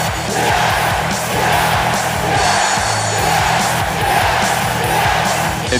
Yeah! Yeah! Yeah! Yeah!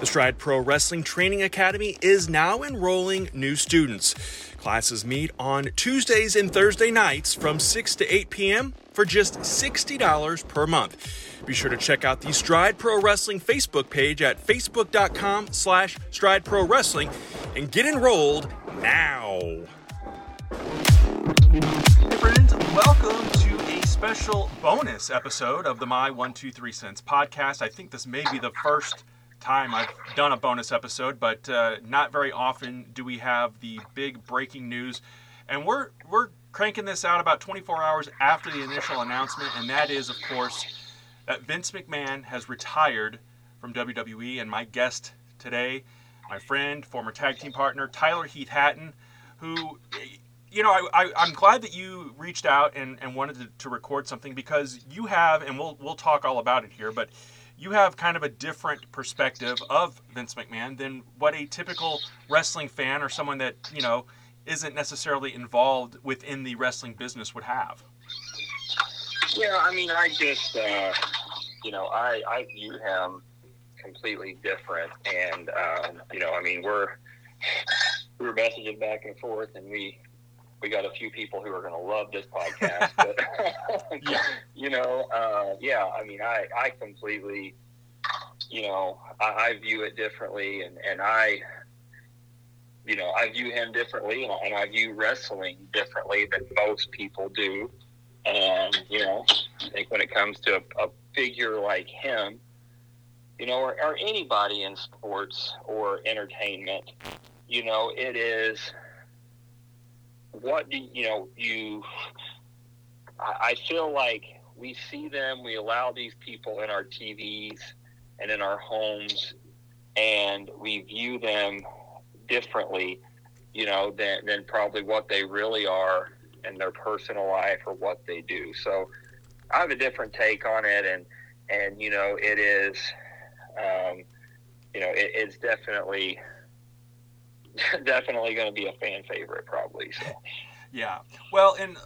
The Stride Pro Wrestling Training Academy is now enrolling new students. Classes meet on Tuesdays and Thursday nights from 6 to 8 p.m. for just $60 per month. Be sure to check out the Stride Pro Wrestling Facebook page at facebook.com/Stride Pro Wrestling and get enrolled now. Hey friends, welcome to a special bonus episode of the My 1, 2, 3 Cents podcast. I think this may be the first time I've done a bonus episode, but not very often do we have the big breaking news. And we're cranking this out about 24 hours after the initial announcement, and that is, of course, that Vince McMahon has retired from WWE, and my guest today, my friend, former tag team partner, Tyler Heath Hatton, who, you know, I'm glad that you reached out and wanted to record something, because you have, and we'll talk all about it here, but you have kind of a different perspective of Vince McMahon than what a typical wrestling fan or someone that, you know, isn't necessarily involved within the wrestling business would have. Yeah, I mean, I just, you know, I view him completely different, and you know, I mean, we were messaging back and forth, and we got a few people who are going to love this podcast, but yeah. You know, yeah, I mean, I completely, you know, I view it differently, and I, you know, I view him differently, and I view wrestling differently than most people do, and you know, I think when it comes to a figure like him, you know, or anybody in sports or entertainment, you know, it is, what do you know, I feel like we see them, we allow these people in our TVs and in our homes, and we view them differently, you know, than probably what they really are in their personal life or what they do. So I have a different take on it, and you know, it is, you know, it's definitely going to be a fan favorite, probably. So. Yeah. Well, and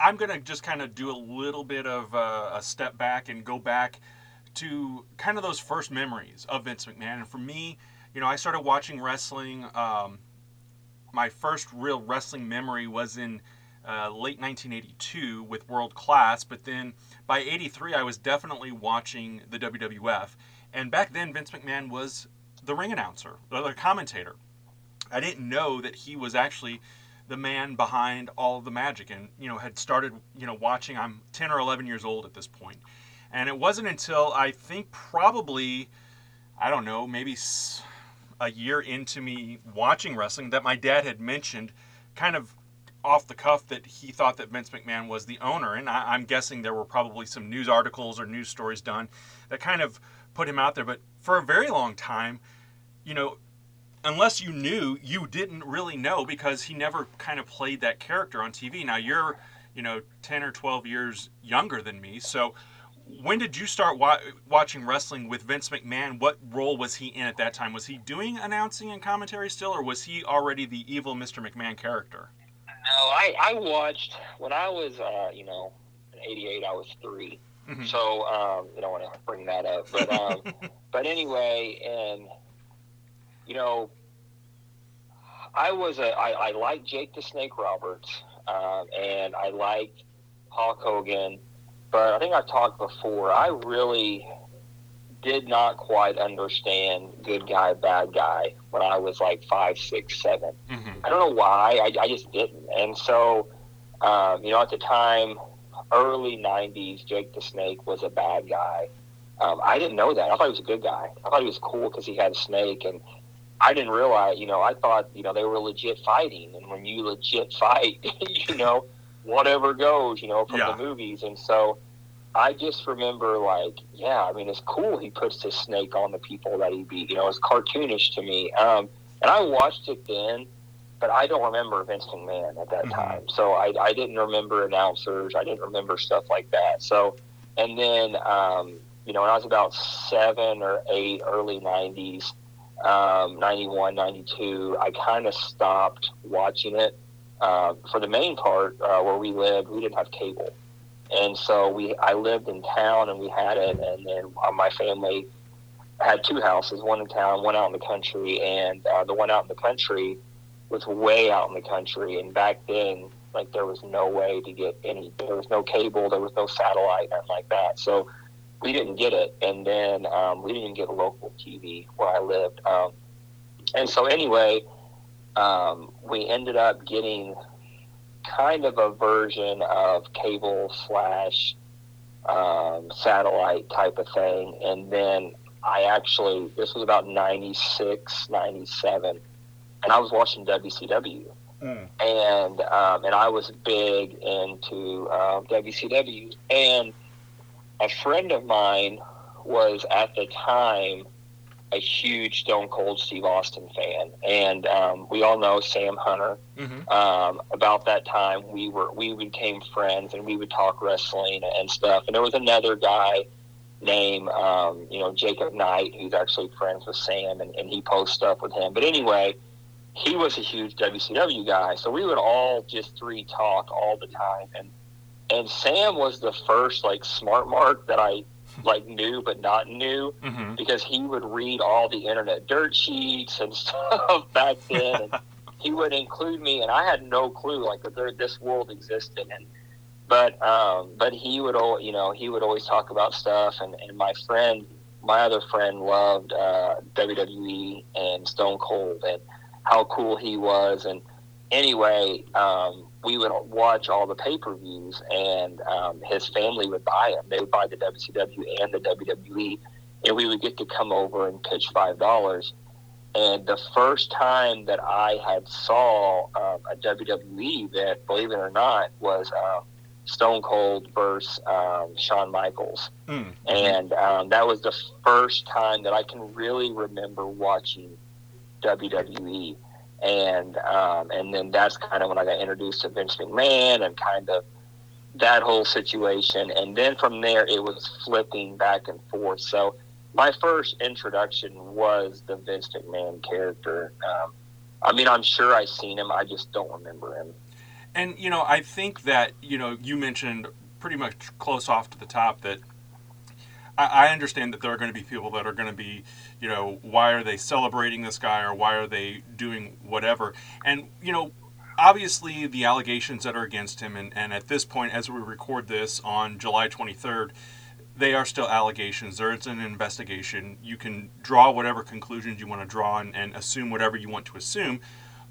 I'm going to just kind of do a little bit of a step back and go back to kind of those first memories of Vince McMahon. And for me, you know, I started watching wrestling. My first real wrestling memory was in late 1982 with World Class. But then by 83, I was definitely watching the WWF. And back then, Vince McMahon was the ring announcer, the commentator. I didn't know that he was actually the man behind all of the magic, and, you know, had started, you know, watching. I'm 10 or 11 years old at this point. And it wasn't until I think probably, I don't know, maybe a year into me watching wrestling that my dad had mentioned kind of off the cuff that he thought that Vince McMahon was the owner. And I'm guessing there were probably some news articles or news stories done that kind of put him out there. But for a very long time, you know, unless you knew, you didn't really know, because he never kind of played that character on TV. Now you're, you know, 10 or 12 years younger than me. So when did you start watching wrestling with Vince McMahon? What role was he in at that time? Was he doing announcing and commentary still, or was he already the evil Mr. McMahon character? No, I watched when I was, you know, in 88, I was 3. Mm-hmm. So, you don't want to bring that up, but, but anyway, and you know, I liked Jake the Snake Roberts, and I liked Hulk Hogan, but I think I've talked before, I really did not quite understand good guy, bad guy when I was like 5, 6, 7. Mm-hmm. I don't know why. I just didn't. And so, at the time, early 90s, Jake the Snake was a bad guy. I didn't know that. I thought he was a good guy. I thought he was cool because he had a snake. And I didn't realize, I thought, they were legit fighting. And when you legit fight, whatever goes, from the movies. And so I just remember, it's cool he puts this snake on the people that he beat. It's cartoonish to me. And I watched it then, but I don't remember Vince McMahon at that mm-hmm. time. So I didn't remember announcers. I didn't remember stuff like that. So, and then, when I was about 7 or 8, early 90s, 91, 92, I kind of stopped watching it. For the main part, where we lived, we didn't have cable. And so I lived in town, and we had it, and then my family had 2 houses, one in town, one out in the country, and the one out in the country was way out in the country, and back then, there was no way to get any, there was no cable, there was no satellite, nothing like that, so we didn't get it, and then we didn't even get local TV where I lived, and so anyway, we ended up getting kind of a version of cable / satellite type of thing. And then this was about 96, 97, and I was watching WCW. Mm. And I was big into WCW. And a friend of mine was at the time a huge Stone Cold Steve Austin fan, and we all know Sam Hunter. Mm-hmm. About that time, we became friends, and we would talk wrestling and stuff. And there was another guy named Jacob Knight, who's actually friends with Sam, and he posts stuff with him. But anyway, he was a huge WCW guy, so we would all just 3 talk all the time. And Sam was the first smart mark that I knew but not knew, mm-hmm. because he would read all the internet dirt sheets and stuff back then, and he would include me, and I had no clue that this world existed. And but he would always talk about stuff, and my other friend loved WWE and Stone Cold and how cool he was. And anyway, we would watch all the pay-per-views, and his family would buy them. They would buy the WCW and the WWE, and we would get to come over and pitch $5. And the first time that I had saw a WWE event, believe it or not, was Stone Cold versus Shawn Michaels. Mm. And that was the first time that I can really remember watching WWE. And then that's kind of when I got introduced to Vince McMahon and kind of that whole situation. And then from there, it was flipping back and forth. So my first introduction was the Vince McMahon character. I'm sure I've seen him. I just don't remember him. And, I think that, you mentioned pretty much close off to the top that I understand that there are going to be people that are going to be, why are they celebrating this guy, or why are they doing whatever? And, obviously the allegations that are against him, and at this point, as we record this on July 23rd, they are still allegations. There's an investigation. You can draw whatever conclusions you want to draw and assume whatever you want to assume.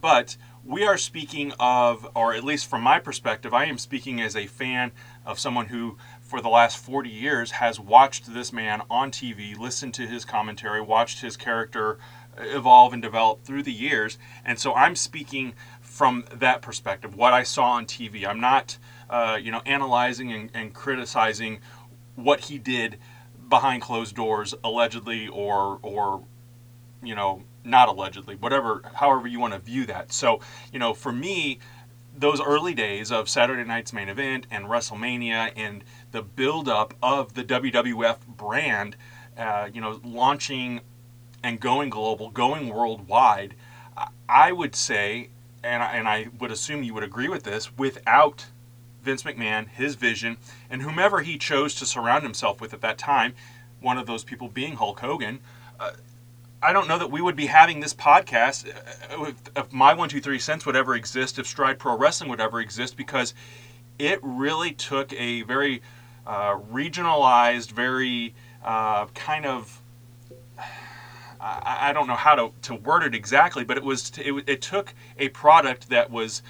But we are speaking of, or at least from my perspective, I am speaking as a fan of someone who, for the last 40 years, has watched this man on TV, listened to his commentary, watched his character evolve and develop through the years. And so I'm speaking from that perspective, what I saw on TV. I'm not, analyzing and criticizing what he did behind closed doors, allegedly or not allegedly, however you want to view that. So, for me, those early days of Saturday Night's Main Event and WrestleMania and the buildup of the WWF brand, launching and going global, going worldwide, I would say, and I would assume you would agree with this, without Vince McMahon, his vision, and whomever he chose to surround himself with at that time, one of those people being Hulk Hogan, I don't know that we would be having this podcast if my 1, 2, 3 cents would ever exist, if Stride Pro Wrestling would ever exist, because it really took a very regionalized, very kind of I don't know how to word it exactly, but it took a product that was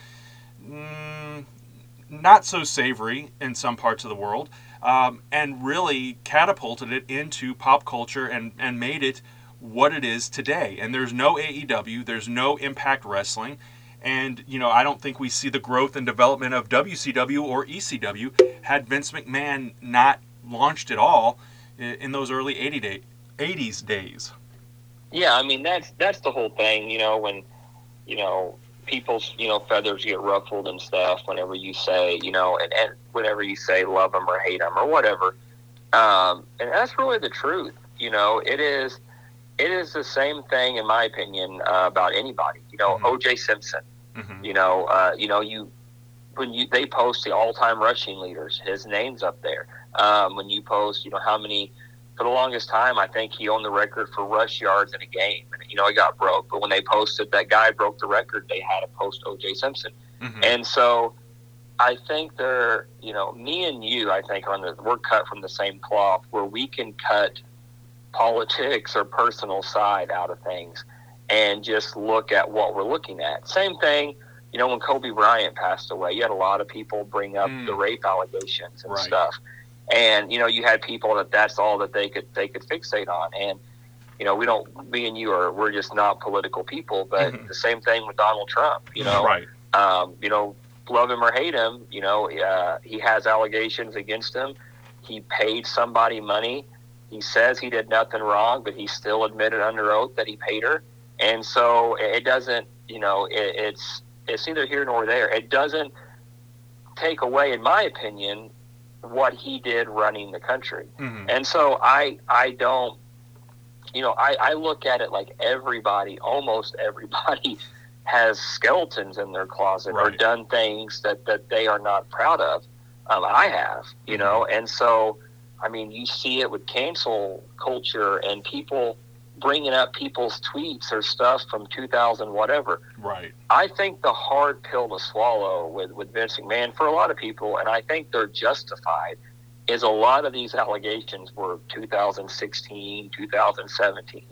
not so savory in some parts of the world, and really catapulted it into pop culture and made it what it is today. And there's no AEW, there's no Impact Wrestling, and I don't think we see the growth and development of WCW or ECW had Vince McMahon not launched it all in those early 80s days. Yeah, I mean, that's the whole thing, when, people's, feathers get ruffled and stuff whenever you say, and whenever you say love them or hate them or whatever. And that's really the truth. It is the same thing, in my opinion, about anybody. Mm-hmm. O.J. Simpson, mm-hmm. They post the all-time rushing leaders, his name's up there. When you post, how many, for the longest time, I think he owned the record for rush yards in a game. And, it got broke. But when they posted that guy broke the record, they had to post O.J. Simpson. Mm-hmm. And so I think they're, me and you, I think, we're cut from the same cloth where we can cut politics or personal side out of things and just look at what we're looking at. Same thing, when Kobe Bryant passed away, you had a lot of people bring up the rape allegations and stuff. And, you had people that's all that they could fixate on. And, we don't, me and you we're just not political people, but mm-hmm. the same thing with Donald Trump, right. Love him or hate him, he has allegations against him. He paid somebody money. He says he did nothing wrong, but he still admitted under oath that he paid her. And so it doesn't, it's neither here nor there. It doesn't take away, in my opinion, what he did running the country. Mm-hmm. And so I don't, I look at it like almost everybody has skeletons in their closet or done things that they are not proud of. I have, and so, you see it with cancel culture and people bringing up people's tweets or stuff from 2000, whatever. Right. I think the hard pill to swallow with Vince McMahon for a lot of people, and I think they're justified, is a lot of these allegations were 2016, 2017.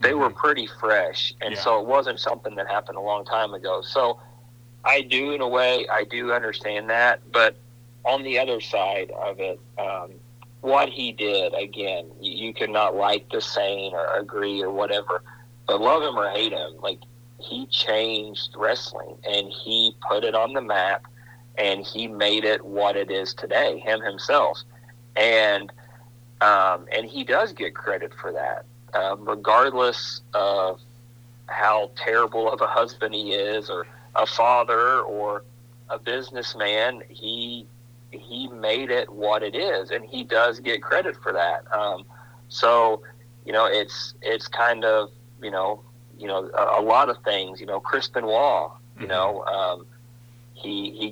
They were pretty fresh. And so it wasn't something that happened a long time ago. So I do, in a way, I do understand that. But on the other side of it, what he did, again, you could not like the saying or agree or whatever, but love him or hate him, like, he changed wrestling and he put it on the map and he made it what it is today, himself. And he does get credit for that, regardless of how terrible of a husband he is or a father or a businessman. He made it what it is, and he does get credit for that. So, it's kind of, a lot of things, Kristen Wall, he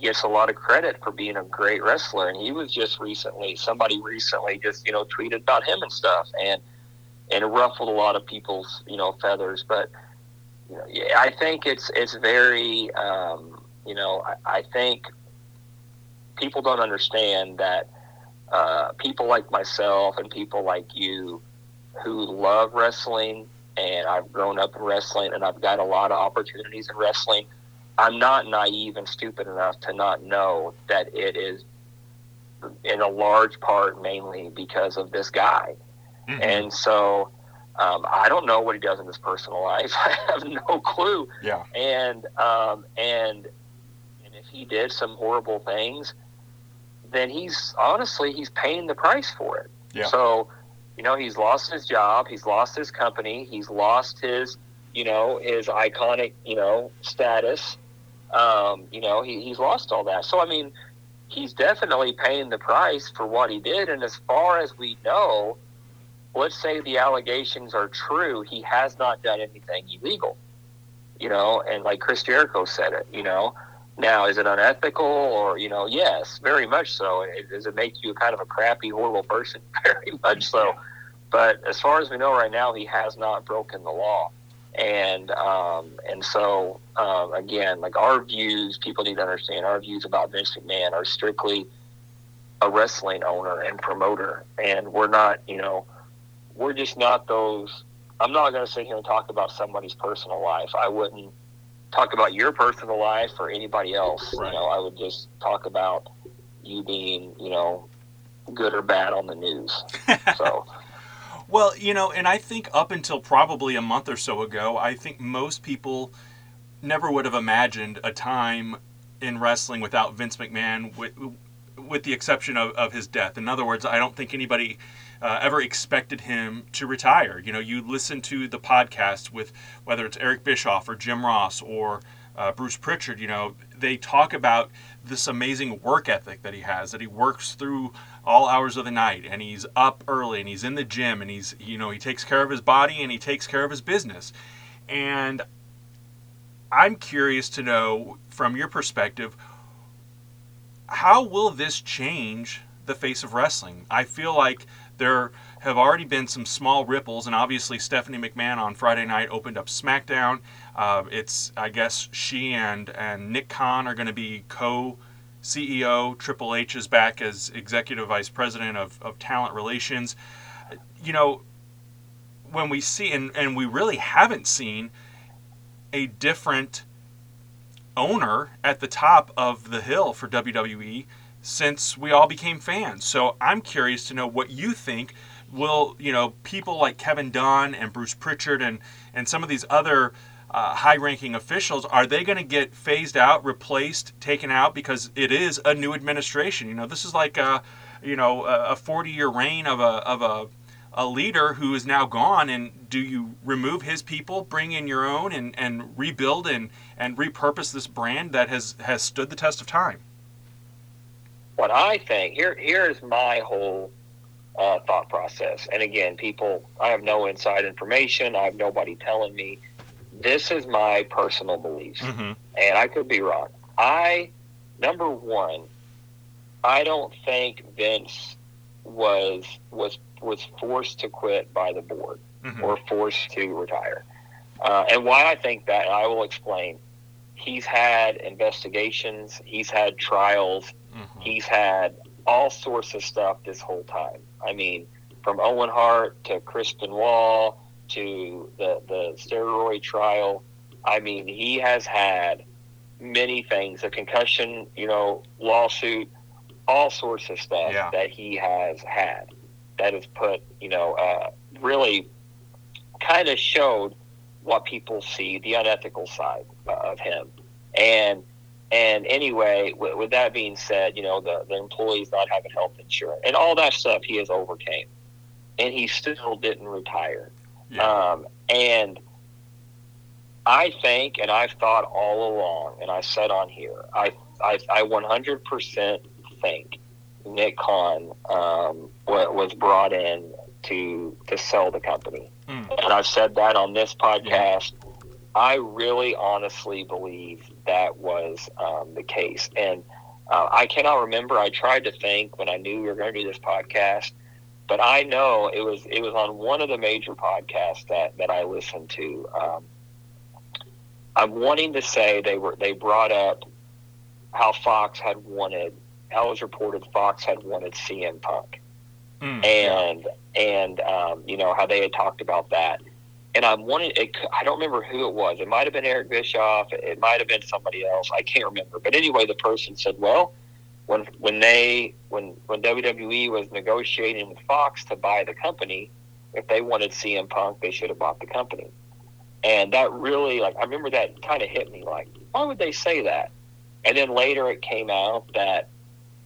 gets a lot of credit for being a great wrestler. And he was somebody recently just, tweeted about him and stuff, and it ruffled a lot of people's, feathers. But, I think it's very, I think people don't understand that people like myself and people like you who love wrestling, and I've grown up in wrestling and I've got a lot of opportunities in wrestling, I'm not naive and stupid enough to not know that it is in a large part mainly because of this guy. Mm-hmm. And so I don't know what he does in his personal life. I have no clue. Yeah. And if he did some horrible things, then he's paying the price for it. Yeah. So, he's lost his job, he's lost his company, he's lost his, his iconic, status. He's lost all that. So, he's definitely paying the price for what he did. And as far as we know, let's say the allegations are true, he has not done anything illegal, and like Chris Jericho said it, Now, is it unethical or, yes, very much so. Does it make you kind of a crappy, horrible person? Very much so. But as far as we know right now, he has not broken the law. And so, again, like our views, people need to understand our views about Vince McMahon are strictly a wrestling owner and promoter. And we're not, we're just not those. I'm not going to sit here and talk about somebody's personal life. I wouldn't talk about your personal life or anybody else. Right. You know, I would just talk about you being, you know, good or bad on the news. So. Well, you know, and I think up until probably a month or so ago, I think most people never would have imagined a time in wrestling without Vince McMahon, with the exception of his death. In other words, I don't think anybody ever expected him to retire. You know, you listen to the podcast with, whether it's Eric Bischoff or Jim Ross or Bruce Prichard, you know, they talk about this amazing work ethic that he has, that he works through all hours of the night, and he's up early, and he's in the gym, and he's, you know, he takes care of his body, and he takes care of his business. And I'm curious to know, from your perspective, how will this change the face of wrestling? I feel like there have already been some small ripples, and obviously Stephanie McMahon on Friday night opened up SmackDown. It's, I guess, she and Nick Khan are going to be co-CEO. Triple H is back as Executive Vice President of Talent Relations. You know, when we see, and we really haven't seen a different owner at the top of the hill for WWE since we all became fans. So I'm curious to know what you think. Will, you know, people like Kevin Dunn and Bruce Prichard and some of these other high-ranking officials, are they going to get phased out, replaced, taken out? Because it is a new administration. You know, this is like a 40-year reign of a leader who is now gone, and do you remove his people, bring in your own, and rebuild and repurpose this brand that has stood the test of time? What I think, here's my whole thought process. And again, people, I have no inside information. I have nobody telling me. This is my personal beliefs, mm-hmm. and I could be wrong. Number one, I don't think Vince was forced to quit by the board, mm-hmm. or forced to retire. And why I think that, I will explain. He's had investigations. He's had trials. Mm-hmm. He's had all sorts of stuff this whole time. I mean, from Owen Hart to Kristen Wall to the steroid trial. I mean, he has had many things, a concussion, you know, lawsuit, all sorts of stuff that he has had. That has put, you know, really kind of showed what people see, the unethical side of him. And anyway, with that being said, you know, the employees not having health insurance and all that stuff he has overcame. And he still didn't retire. Yeah. And I think, and I've thought all along, and I said on here, I 100% think Nick Khan was brought in to sell the company. Mm. And I've said that on this podcast. I really honestly believe that was the case. And I cannot remember. I tried to think when I knew we were going to do this podcast, but I know it was on one of the major podcasts that I listened to. I'm wanting to say they brought up how how it was reported Fox had wanted CM Punk. Mm, and you know, how they had talked about that. And I don't remember who it was. It might have been Eric Bischoff. It might have been somebody else. I can't remember. But anyway, the person said, well, when WWE was negotiating with Fox to buy the company, if they wanted CM Punk, they should have bought the company. And that really, like, I remember that kind of hit me, like, why would they say that? And then later it came out that,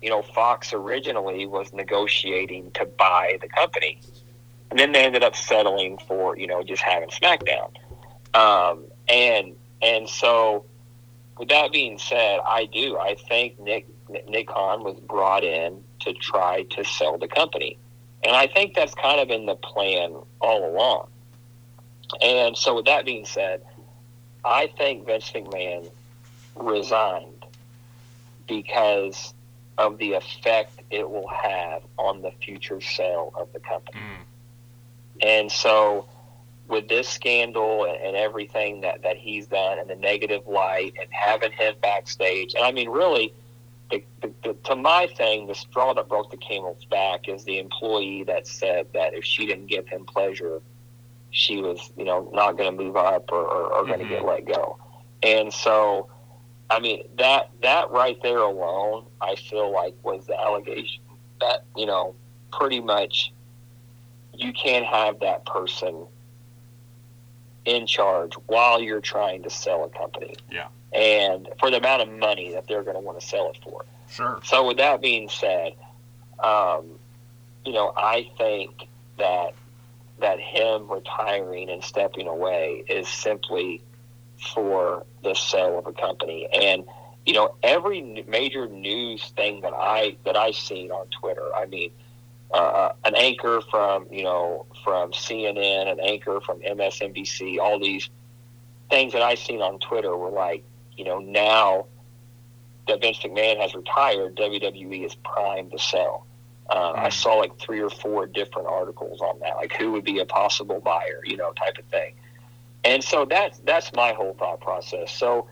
you know, Fox originally was negotiating to buy the company. And then they ended up settling for, you know, just having SmackDown. And so with that being said, I think Nick Khan was brought in to try to sell the company. And I think that's kind of been the plan all along. And so with that being said, I think Vince McMahon resigned because of the effect it will have on the future sale of the company. Mm. And so with this scandal and everything that he's done and the negative light and having him backstage, and I mean, really, to my thing, the straw that broke the camel's back is the employee that said that if she didn't give him pleasure, she was, you know, not going to move up or mm-hmm. going to get let go. And so, I mean, that right there alone, I feel like was the allegation that, you know, pretty much you can't have that person in charge while you're trying to sell a company. Yeah. And for the amount of money that they're going to want to sell it for. Sure. So with that being said, you know, I think that him retiring and stepping away is simply for the sale of a company. And, you know, every major news thing that I've seen on Twitter, I mean, an anchor from CNN, an anchor from MSNBC, all these things that I've seen on Twitter were like, you know, now that Vince McMahon has retired, WWE is primed to sell. I saw like 3 or 4 different articles on that, like who would be a possible buyer, you know, type of thing. And so that's my whole thought process. So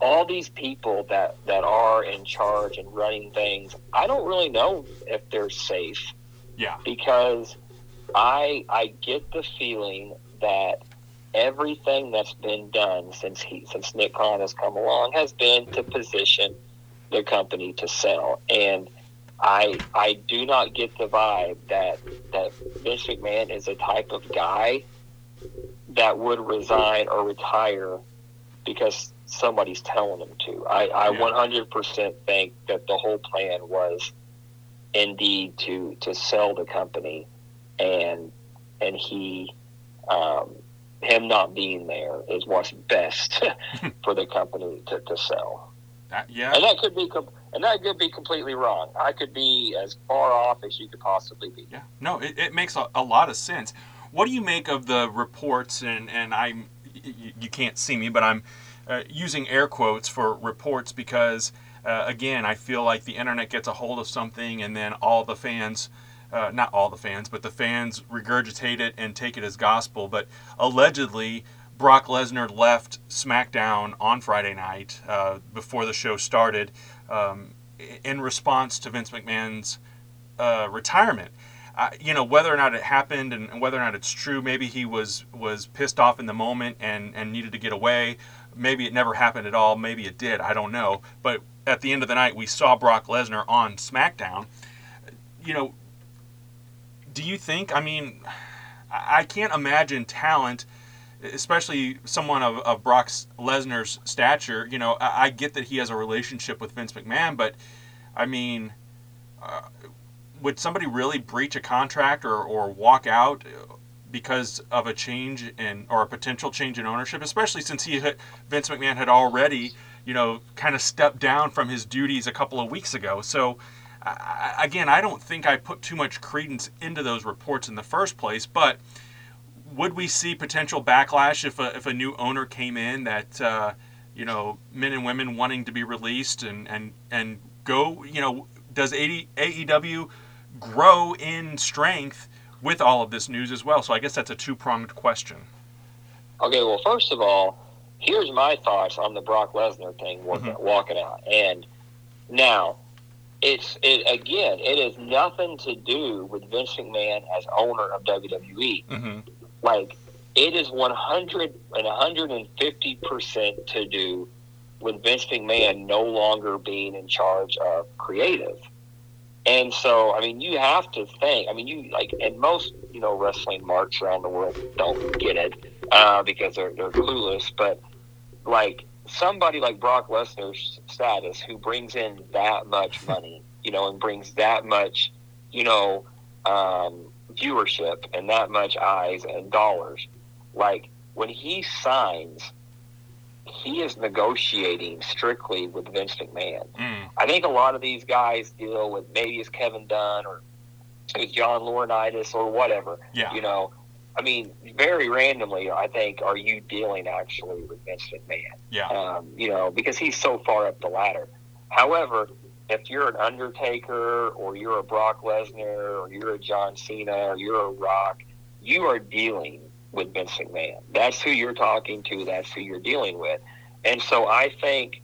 all these people that are in charge and running things, I don't really know if they're safe. Yeah. Because I get the feeling that everything that's been done since Nick Khan has come along has been to position the company to sell. And I do not get the vibe that Vince McMahon is a type of guy that would resign or retire because somebody's telling him to. I 100% think that the whole plan was indeed to sell the company, and he him not being there is what's best for the company to sell. And that could be completely wrong. I could be as far off as you could possibly be. Yeah, no, it makes a lot of sense. What do you make of the reports? And I'm you can't see me, but I'm using air quotes for reports because again, I feel like the internet gets a hold of something, and then all the fans. Not all the fans, but the fans regurgitate it and take it as gospel. But allegedly, Brock Lesnar left SmackDown on Friday night before the show started in response to Vince McMahon's retirement. You know, whether or not it happened and whether or not it's true, maybe he was pissed off in the moment and needed to get away. Maybe it never happened at all. Maybe it did. I don't know. But at the end of the night, we saw Brock Lesnar on SmackDown. You know, do you think, I mean, I can't imagine talent, especially someone of Brock Lesnar's stature. You know, I get that he has a relationship with Vince McMahon, but, I mean, would somebody really breach a contract or walk out because of a change in, or a potential change in ownership, especially since Vince McMahon had already, you know, kind of stepped down from his duties a couple of weeks ago. So, again, I don't think I put too much credence into those reports in the first place, but would we see potential backlash if a new owner came in that, you know, men and women wanting to be released and go, you know, does AEW grow in strength with all of this news as well? So I guess that's a two-pronged question. Okay, well, first of all, here's my thoughts on the Brock Lesnar thing walking out. And now... It has nothing to do with Vince McMahon as owner of WWE. Mm-hmm. Like, it is 100 and 150% to do with Vince McMahon no longer being in charge of creative. And so, I mean, you have to think, I mean, you like, and most, you know, wrestling marks around the world don't get it because they're clueless, but like, somebody like Brock Lesnar's status, who brings in that much money, you know, and brings that much, you know, viewership and that much eyes and dollars, like when he signs, he is negotiating strictly with Vince McMahon. Mm. I think a lot of these guys deal with, maybe it's Kevin Dunn or John Laurinaitis or whatever, yeah. You know. I mean, very randomly, I think, are you dealing actually with Vince McMahon? Yeah. You know, because he's so far up the ladder. However, if you're an Undertaker or you're a Brock Lesnar or you're a John Cena or you're a Rock, you are dealing with Vince McMahon. That's who you're talking to. That's who you're dealing with. And so I think,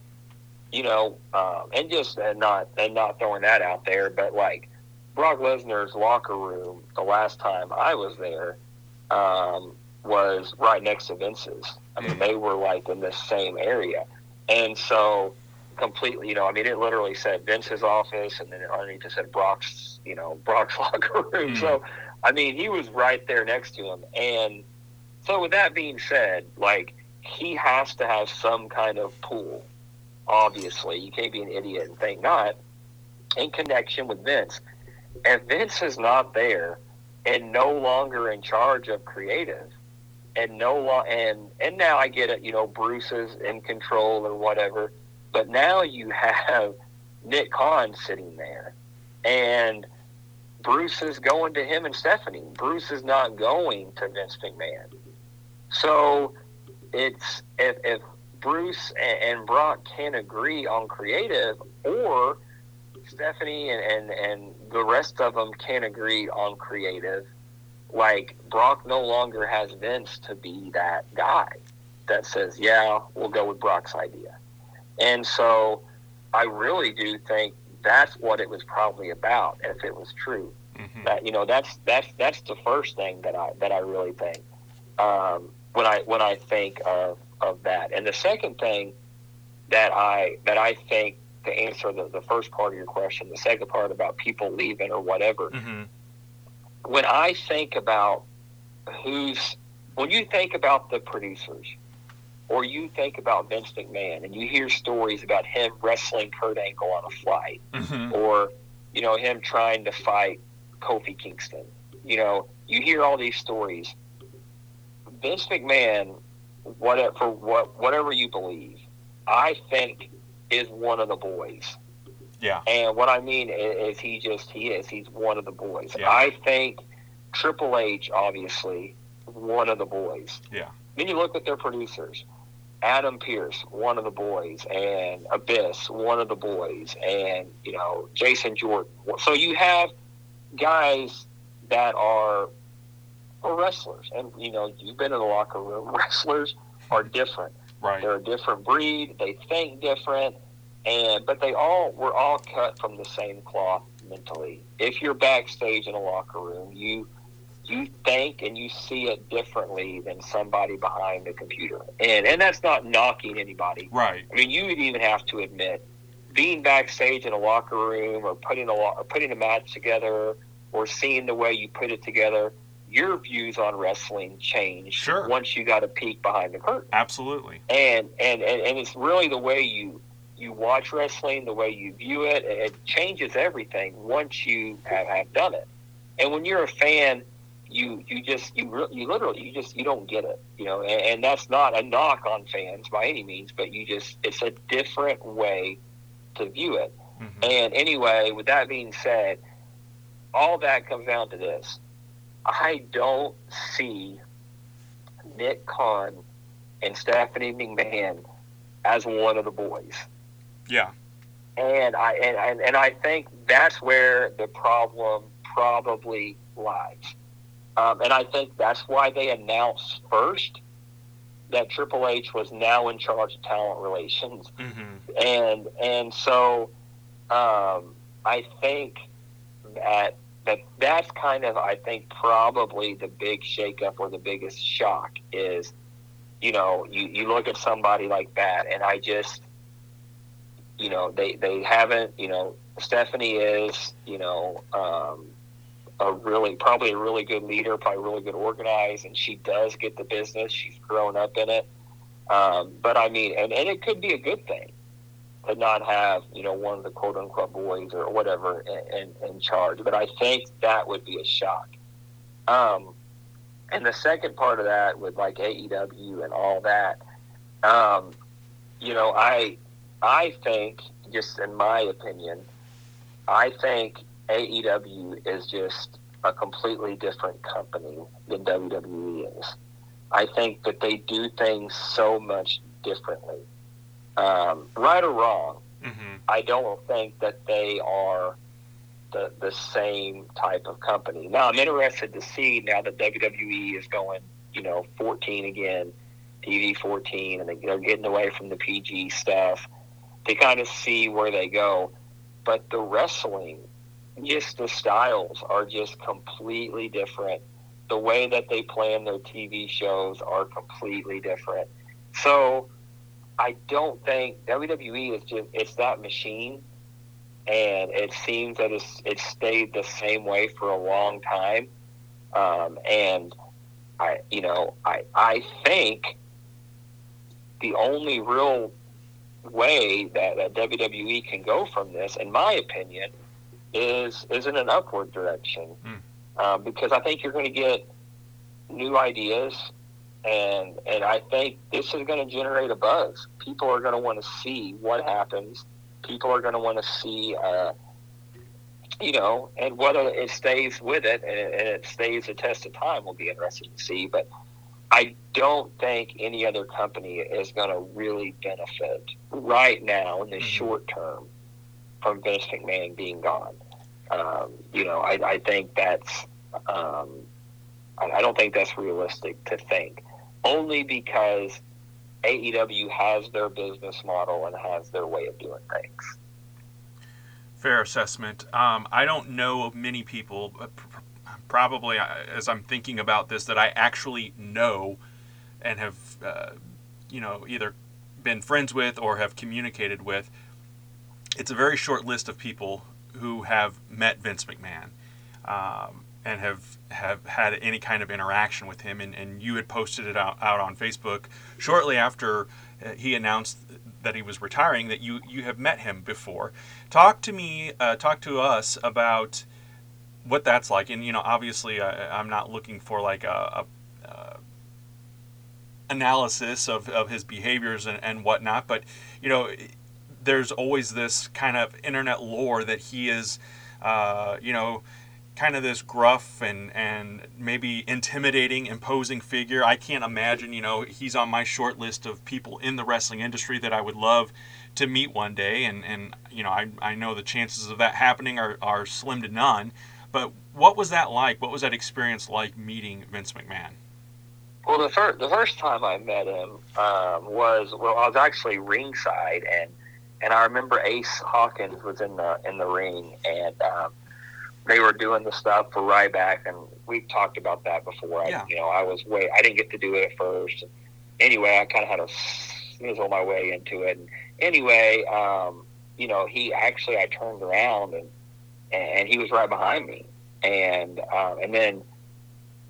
and not throwing that out there, but like Brock Lesnar's locker room the last time I was there was right next to Vince's. I mean, they were like in the same area, and so completely, you know, I mean, it literally said Vince's office, and then underneath it said Brock's, you know, Brock's locker room. Mm. So, I mean, he was right there next to him, and so with that being said, like, he has to have some kind of pull. Obviously, you can't be an idiot and think not, in connection with Vince. If Vince is not there and no longer in charge of creative, and and now I get it, you know, Bruce is in control or whatever, but now you have Nick Khan sitting there, and Bruce is going to him and Stephanie. Bruce is not going to Vince McMahon. So it's if Bruce and Brock can't agree on creative, or Stephanie and the rest of them can't agree on creative, like, Brock no longer has Vince to be that guy that says, yeah, we'll go with Brock's idea. And so I really do think that's what it was probably about, if it was true. Mm-hmm. That, you know, that's the first thing that I really think when I think of that. And the second thing that I think, to answer the first part of your question, the second part about people leaving or whatever, mm-hmm. when I think about when you think about the producers, or you think about Vince McMahon, and you hear stories about him wrestling Kurt Angle on a flight, mm-hmm. or, you know, him trying to fight Kofi Kingston, you know, you hear all these stories. Vince McMahon, whatever you believe, I think is one of the boys. Yeah. And what I mean is he's one of the boys. Yeah. I think Triple H, obviously, one of the boys. Yeah. Then you look at their producers. Adam Pearce, one of the boys, and Abyss, one of the boys, and, you know, Jason Jordan. So you have guys that are wrestlers, and, you know, you've been in the locker room. Wrestlers are different. Right. They're a different breed. They think different, but we're all cut from the same cloth mentally. If you're backstage in a locker room, you think and you see it differently than somebody behind the computer. And that's not knocking anybody. Right. I mean, you would even have to admit, being backstage in a locker room, or putting a match together, or seeing the way you put it together, your views on wrestling change. Sure. Once you got a peek behind the curtain. Absolutely. And it's really the way you watch wrestling, the way you view it. It changes everything once you have done it. And when you're a fan, you literally don't get it, you know, and that's not a knock on fans by any means, but it's a different way to view it. Mm-hmm. And anyway, with that being said, all that comes down to this. I don't see Nick Khan and Stephanie McMahon as one of the boys. Yeah. And I think that's where the problem probably lies. And I think that's why they announced first that Triple H was now in charge of talent relations. Mm-hmm. And so I think that's kind of, I think, probably the big shakeup, or the biggest shock is, you know, you look at somebody like that, and I just, you know, they haven't, you know, Stephanie is, you know, a really good leader, probably really good organized, and she does get the business. She's grown up in it. But I mean, and it could be a good thing to not have, you know, one of the quote unquote boys or whatever in charge. But I think that would be a shock. And the second part of that, with like AEW and all that, you know, I think, just in my opinion, I think AEW is just a completely different company than WWE is. I think that they do things so much differently. Right or wrong, mm-hmm. I don't think that they are the same type of company. Now, I'm interested to see, now that WWE is going, you know, 14 again, TV 14, and they're getting away from the PG stuff. to kind of see where they go. But the wrestling, just the styles are just completely different. The way that they plan their TV shows are completely different. So I don't think WWE is just, it's that machine, and it seems that it's stayed the same way for a long time. And I think the only real way that WWE can go from this, in my opinion, is in an upward direction. Because I think you're going to get new ideas, and I think this is going to generate a buzz. People are going to want to see what happens. People are going to want to see, and whether it stays with it and it stays the test of time will be interesting to see. But I don't think any other company is going to really benefit right now in the short term from Vince McMahon being gone. I think that's I don't think that's realistic to think, only because AEW has their business model and has their way of doing things. Fair assessment. I don't know many people, probably as I'm thinking about this, that I actually know and have, either been friends with or have communicated with. It's a very short list of people who have met Vince McMahon and have had any kind of interaction with him. And you had posted it out on Facebook shortly after he announced that he was retiring, that you have met him before. Talk to us about what that's like. And, obviously I'm not looking for like a analysis of his behaviors and whatnot, but, there's always this kind of internet lore that he is, kind of this gruff and maybe intimidating, imposing figure. I can't imagine, he's on my short list of people in the wrestling industry that I would love to meet one day. And I know the chances of that happening are slim to none. But what was that like? What was that experience like meeting Vince McMahon? Well, the first time I met him I was actually ringside, and I remember Ace Hawkins was in the ring, and they were doing the stuff for Ryback, and we've talked about that before. Yeah. I didn't get to do it at first. Anyway, I kind of had to snizzle my way into it. And anyway, I turned around and he was right behind me, and then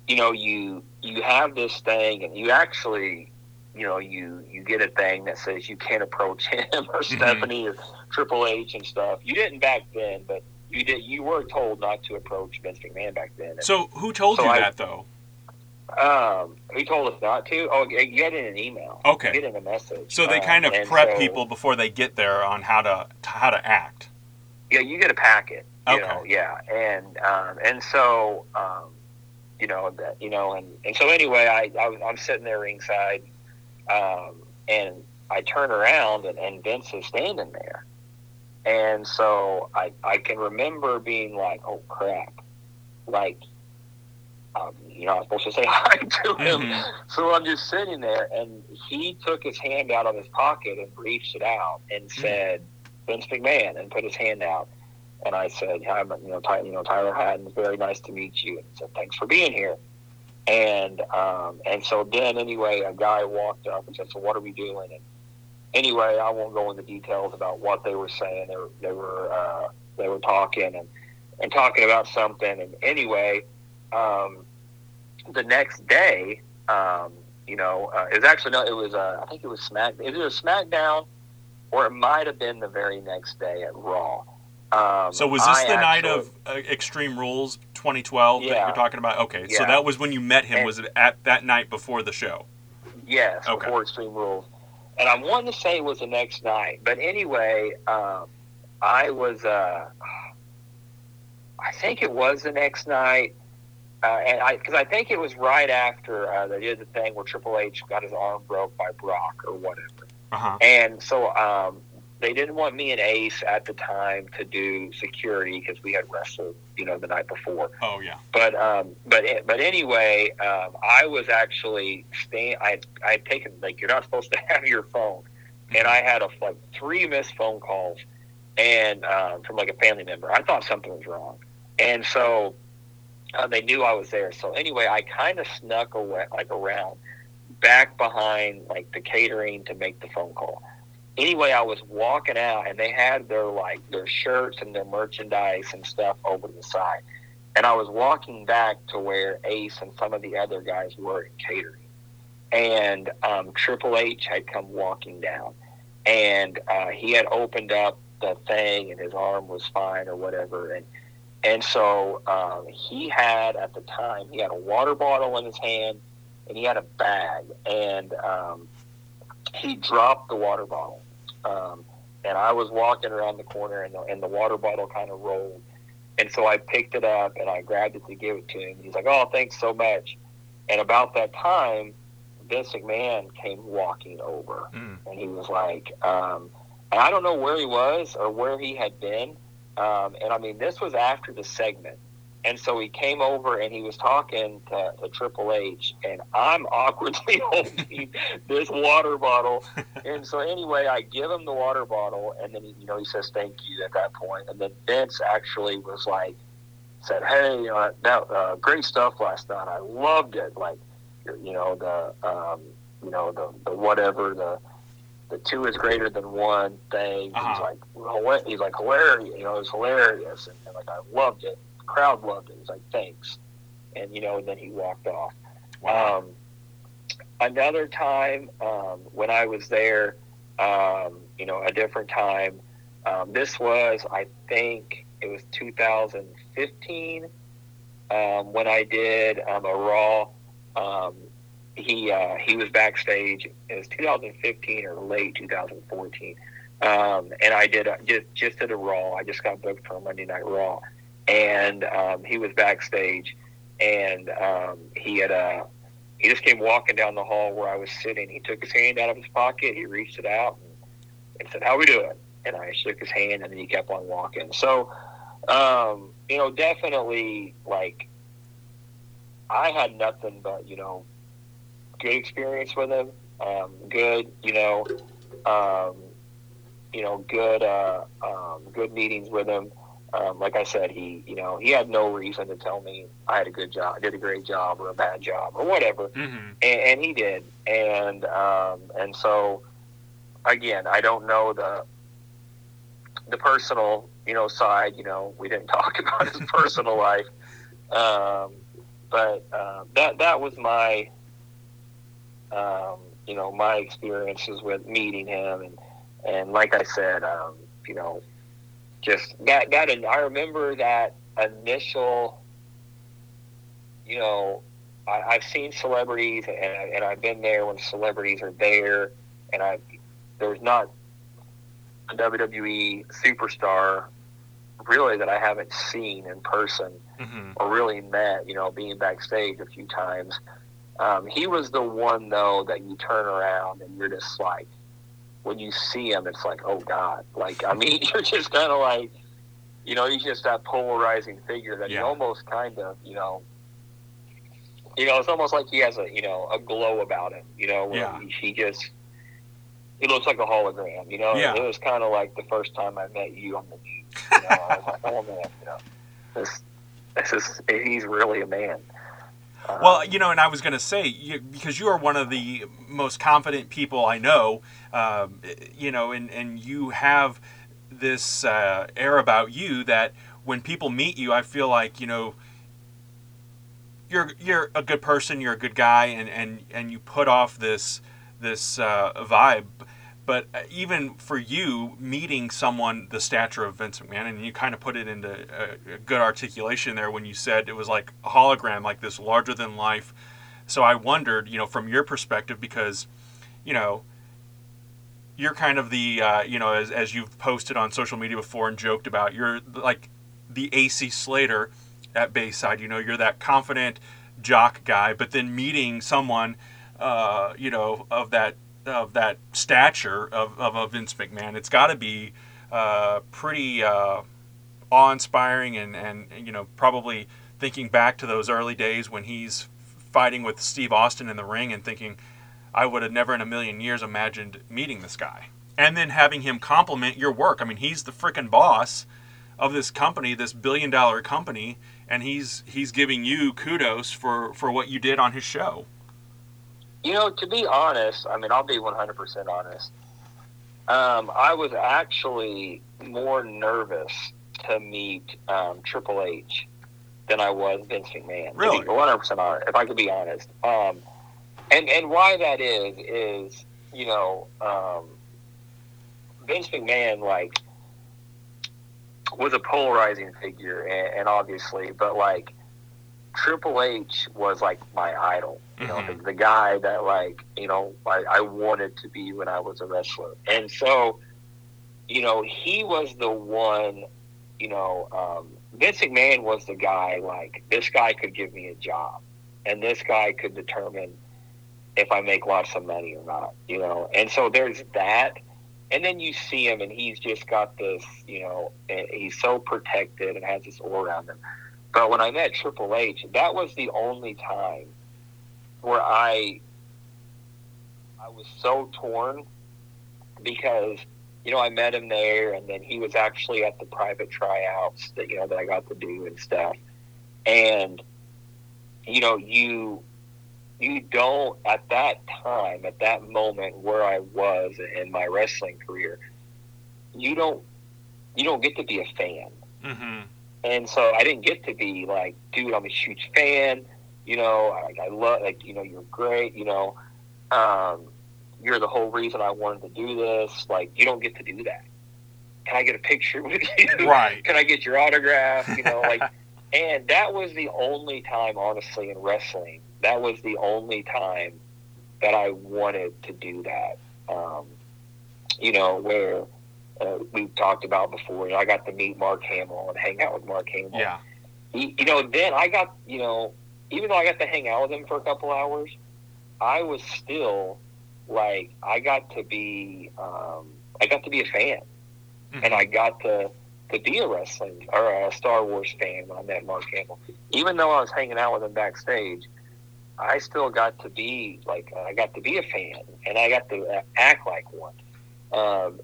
you have this thing, and you actually. You get a thing that says you can't approach him or Stephanie or Triple H and stuff. You didn't back then, but you were told not to approach Vince McMahon back then. And so who told you that, though? Who told us not to? Oh, you get in an email. Okay. You get in a message. So they kind of prep people before they get there on how to act. Yeah, you get a packet. Okay. Yeah, and so anyway, I'm sitting there ringside. And I turn around and Vince is standing there. And so I can remember being like, oh crap. Like, I'm supposed to say hi to him. So I'm just sitting there, and he took his hand out of his pocket and reached it out and said, Vince McMahon, and put his hand out. And I said, Tyler Hatton, very nice to meet you. And he said, thanks for being here. And so then anyway, a guy walked up and said, so what are we doing? And anyway, I won't go into details about what they were saying. They were talking and talking about something. And anyway, the next day, it was SmackDown, or it might've been the very next day at Raw. So was this the night of Extreme Rules 2012 that you're talking about? Okay, yeah. So that was when you met him. Was it at that night before the show? Yes, okay. Before Extreme Rules. And I wanted to say it was the next night. But anyway, I think it was the next night. Because I think it was right after they did the thing where Triple H got his arm broke by Brock or whatever. Uh-huh. And so... they didn't want me and Ace at the time to do security because we had wrestled, the night before. Oh yeah. But anyway, I was actually I had taken, like, you're not supposed to have your phone. and I had like 3 missed phone calls and from like a family member. I thought something was wrong, and so they knew I was there. So anyway, I kind of snuck away, like around back behind like the catering to make the phone call. Anyway, I was walking out, and they had their shirts and their merchandise and stuff over to the side. And I was walking back to where Ace and some of the other guys were in catering. And Triple H had come walking down. And he had opened up the thing, and his arm was fine or whatever. And so he had, at the time, he had a water bottle in his hand, and he had a bag. And he dropped the water bottle. And I was walking around the corner, and the water bottle kind of rolled. And so I picked it up, and I grabbed it to give it to him. He's like, "Oh, thanks so much." And about that time, Vince McMahon came walking over. Mm. And he was like, and I don't know where he was or where he had been. And, I mean, this was after the segment. And so he came over, and he was talking to Triple H. And I'm awkwardly holding this water bottle. And so anyway, I give him the water bottle, and then he says thank you at that point. And then Vince actually was like, said, "Hey, great stuff last night. I loved it. Like, the whatever the 2 is greater than 1 thing." Uh-huh. He's like hilarious. It was hilarious, and like I loved it. Crowd loved it. He's like, "Thanks," and then he walked off. Wow. Another time when I was there, a different time. This was, I think, it was 2015 when I did a Raw. He was backstage. It was 2015 or late 2014, and I did just did a Raw. I just got booked for a Monday Night Raw. And he was backstage, and he just came walking down the hall where I was sitting. He took his hand out of his pocket, he reached it out, and said, "How we doing?" And I shook his hand, and then he kept on walking. So, definitely, like, I had nothing but good experience with him, good meetings with him. Like I said, he had no reason to tell me I had a good job, did a great job, or a bad job, or whatever, mm-hmm. and he did. And so, again, I don't know the personal, side. We didn't talk about his personal life, but that was my, my experiences with meeting him, and like I said, just that, and I remember that initial. I've seen celebrities, and I've been there when celebrities are there, and there's not a WWE superstar really that I haven't seen in person, mm-hmm. or really met. Being backstage a few times, he was the one though that you turn around and you're just like. When you see him, it's like, oh, God. Like, I mean, you're just kind of like, he's just that polarizing figure that yeah. he almost kind of, it's almost like he has a, a glow about him, where yeah. he looks like a hologram, Yeah. It was kind of like the first time I met you on the news. I was like, oh, man, this is, he's really a man. Well, and I was going to say, because you are one of the most confident people I know, and you have this air about you that when people meet you, I feel like, you're a good person, you're a good guy, and you put off this vibe. But even for you, meeting someone the stature of Vince McMahon, and you kind of put it into a good articulation there when you said it was like a hologram, like this larger than life. So I wondered, from your perspective, because, you're kind of the, as you've posted on social media before and joked about, you're like the AC Slater at Bayside. You're that confident jock guy, but then meeting someone, of that stature of a Vince McMahon, it's got to be pretty awe-inspiring, and probably thinking back to those early days when he's fighting with Steve Austin in the ring and thinking, I would have never in a million years imagined meeting this guy. And then having him compliment your work. I mean, he's the freaking boss of this company, this billion-dollar company, and he's giving you kudos for what you did on his show. You know, to be honest, I mean, I'll be 100% honest. I was actually more nervous to meet Triple H than I was Vince McMahon. Really? 100% honest, if I could be honest. And why that is, you know, Vince McMahon, like, was a polarizing figure, and obviously, but, like, Triple H was, like, my idol. You know, the guy that, like, you know, I wanted to be when I was a wrestler. And so, you know, he was the one, you know, Vince McMahon was the guy, like, this guy could give me a job, and this guy could determine if I make lots of money or not, you know. And so there's that. And then you see him, and he's just got this, you know, he's so protected and has this all around him. But when I met Triple H, that was the only time where I was so torn, because, you know, I met him there, and then he was actually at the private tryouts that, you know, that I got to do and stuff. And, you know, you don't, at that time, at that moment where I was in my wrestling career, you don't get to be a fan. Mm-hmm. And so I didn't get to be like, dude, I'm a huge fan, you know, I love, like, you know, you're great, you know, you're the whole reason I wanted to do this. Like, you don't get to do that. Can I get a picture with you? Right. Can I get your autograph? You know, like, and that was the only time, honestly, in wrestling, that was the only time that I wanted to do that. You know, where we've talked about before, you know, I got to meet Mark Hamill and hang out with Mark Hamill. Yeah. You know, then I got, you know, even though I got to hang out with him for a couple hours, I was still like, I got to be a fan. Mm-hmm. And I got to be a wrestling or a Star Wars fan when I met Mark Hamill. Even though I was hanging out with him backstage, I still got to be like, I got to be a fan, and I got to act like one.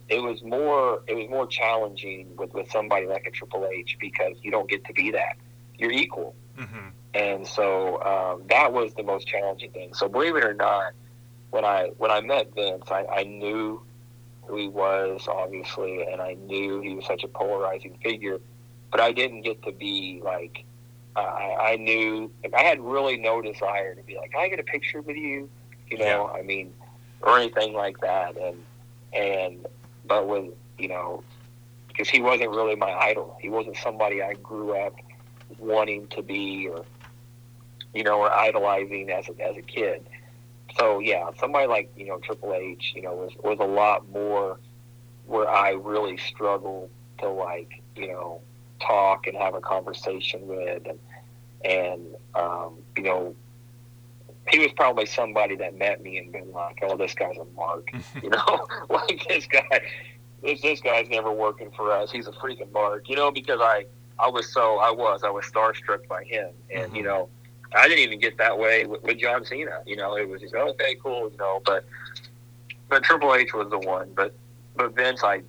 It was more challenging with somebody like a Triple H, because you don't get to be that. You're equal. Mm-hmm. And so that was the most challenging thing. So believe it or not, when I met Vince, I knew who he was, obviously, and I knew he was such a polarizing figure, but I didn't get to be like, I knew, like, I had really no desire to be like, can I get a picture with you? You know, yeah. I mean, or anything like that. And but with, you know, because he wasn't really my idol. He wasn't somebody I grew up wanting to be, or, you know, or idolizing as a kid. So yeah, somebody like, you know, Triple H, you know, was a lot more where I really struggled to, like, you know, talk and have a conversation with, and you know, he was probably somebody that met me and been like, oh, this guy's a mark, you know, like, this guy's never working for us, he's a freaking mark, you know, because I was starstruck by him. And mm-hmm. you know, I didn't even get that way with John Cena, you know. It was just, okay, cool, you know, but Triple H was the one. But Vince, I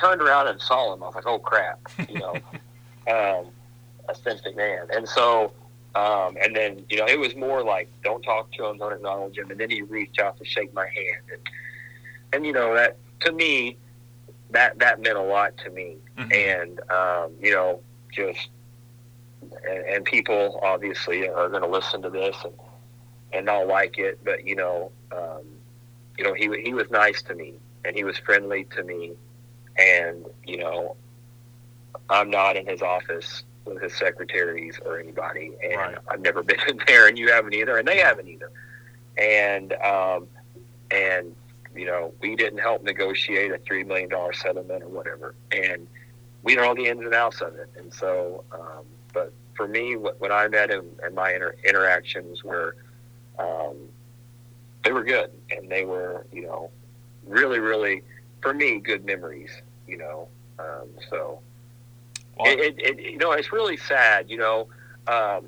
turned around and saw him. I was like, oh, crap, you know, that's Vince McMahon. And so, and then, you know, it was more like, don't talk to him, don't acknowledge him. And then he reached out to shake my hand. And you know, that, to me, that meant a lot to me. Mm-hmm. And, you know, just, and people obviously are going to listen to this and not like it. But, you know, he was nice to me, and he was friendly to me. And, you know, I'm not in his office with his secretaries or anybody. And right. I've never been in there, and you haven't either, and they haven't either. And you know, we didn't help negotiate a $3 million settlement or whatever. And we know all the ins and outs of it. And so, but for me, when I met him, and my interactions were, they were good. And they were, you know, really, really, for me, good memories, you know. So, wow. It you know, it's really sad, you know. I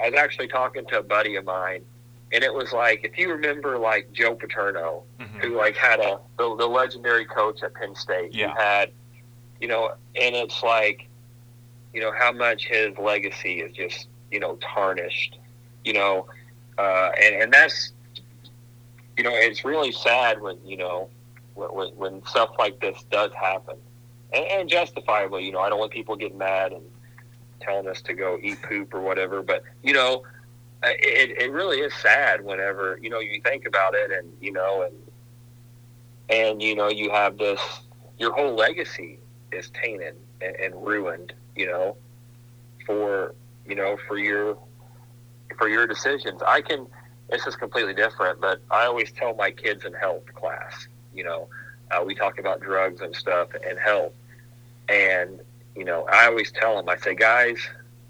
was actually talking to a buddy of mine And it was like, if you remember, like, Joe Paterno, mm-hmm. who, like, had the legendary coach at Penn State. Yeah. Who had, you know, and it's like, you know, how much his legacy is just, you know, tarnished, you know. And that's, you know, it's really sad when, you know, when stuff like this does happen. And justifiably, you know, I don't want people getting mad and telling us to go eat poop or whatever. But, you know, it really is sad whenever, you know, you think about it and, you know, and you know, you have this, your whole legacy is tainted and ruined, you know, for your decisions. This is completely different, but I always tell my kids in health class, you know, we talk about drugs and stuff and health. And, you know, I always tell them, I say, guys,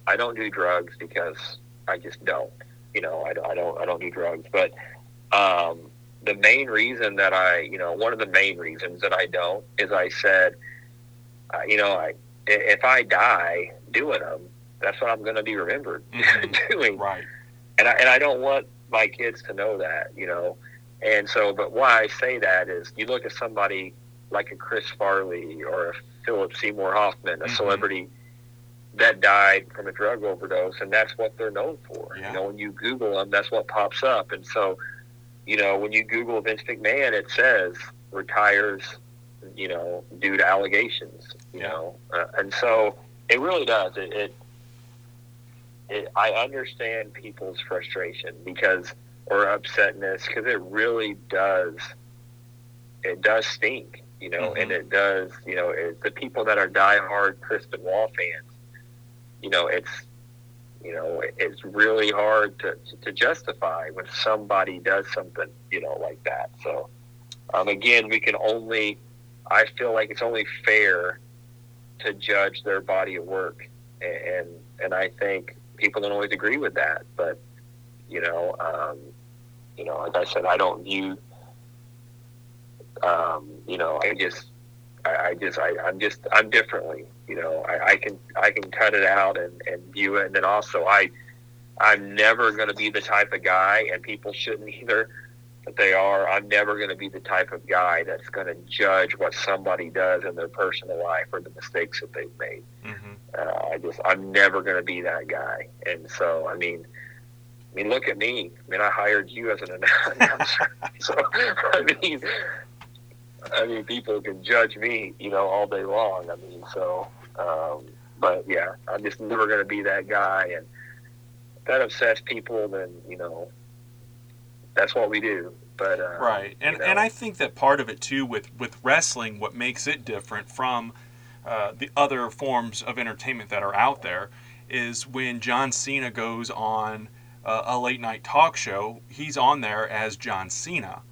I don't do drugs because I just don't, you know, I don't do drugs. But the main reason that one of the main reasons that I don't is I said, you know, if I die doing them, that's what I'm going to be remembered mm-hmm. doing. Right. And I don't want my kids to know that, you know. And so, but why I say that is you look at somebody like a Chris Farley or a Philip Seymour Hoffman, a mm-hmm. celebrity that died from a drug overdose, and that's what they're known for. Yeah. You know, when you Google them, that's what pops up. And so, you know, when you Google Vince McMahon, it says retires, you know, due to allegations, you yeah. know. And so it really does. I understand people's frustration or upsetness, because it really does. It does stink, you know, mm-hmm. and it does, you know, the people that are diehard Kristen Wall fans, you know, it's really hard to justify when somebody does something, you know, like that. So, again, I feel like it's only fair to judge their body of work. And I think people don't always agree with that, but, you know, like I said, I don't view, you know, I'm differently, you know, I can cut it out and view it. And then also I'm never going to be the type of guy, and people shouldn't either, but they are. I'm never going to be the type of guy that's going to judge what somebody does in their personal life or the mistakes that they've made. Mm-hmm. I'm never going to be that guy. And so, I mean, look at me. I mean, I hired you as an announcer. So, I mean, people can judge me, you know, all day long. I mean, so, but yeah, I'm just never going to be that guy. And if that upsets people, then, you know, that's what we do. But right. And, you know, and I think that part of it, too, with wrestling, what makes it different from the other forms of entertainment that are out there is when John Cena goes on a late-night talk show, he's on there as John Cena.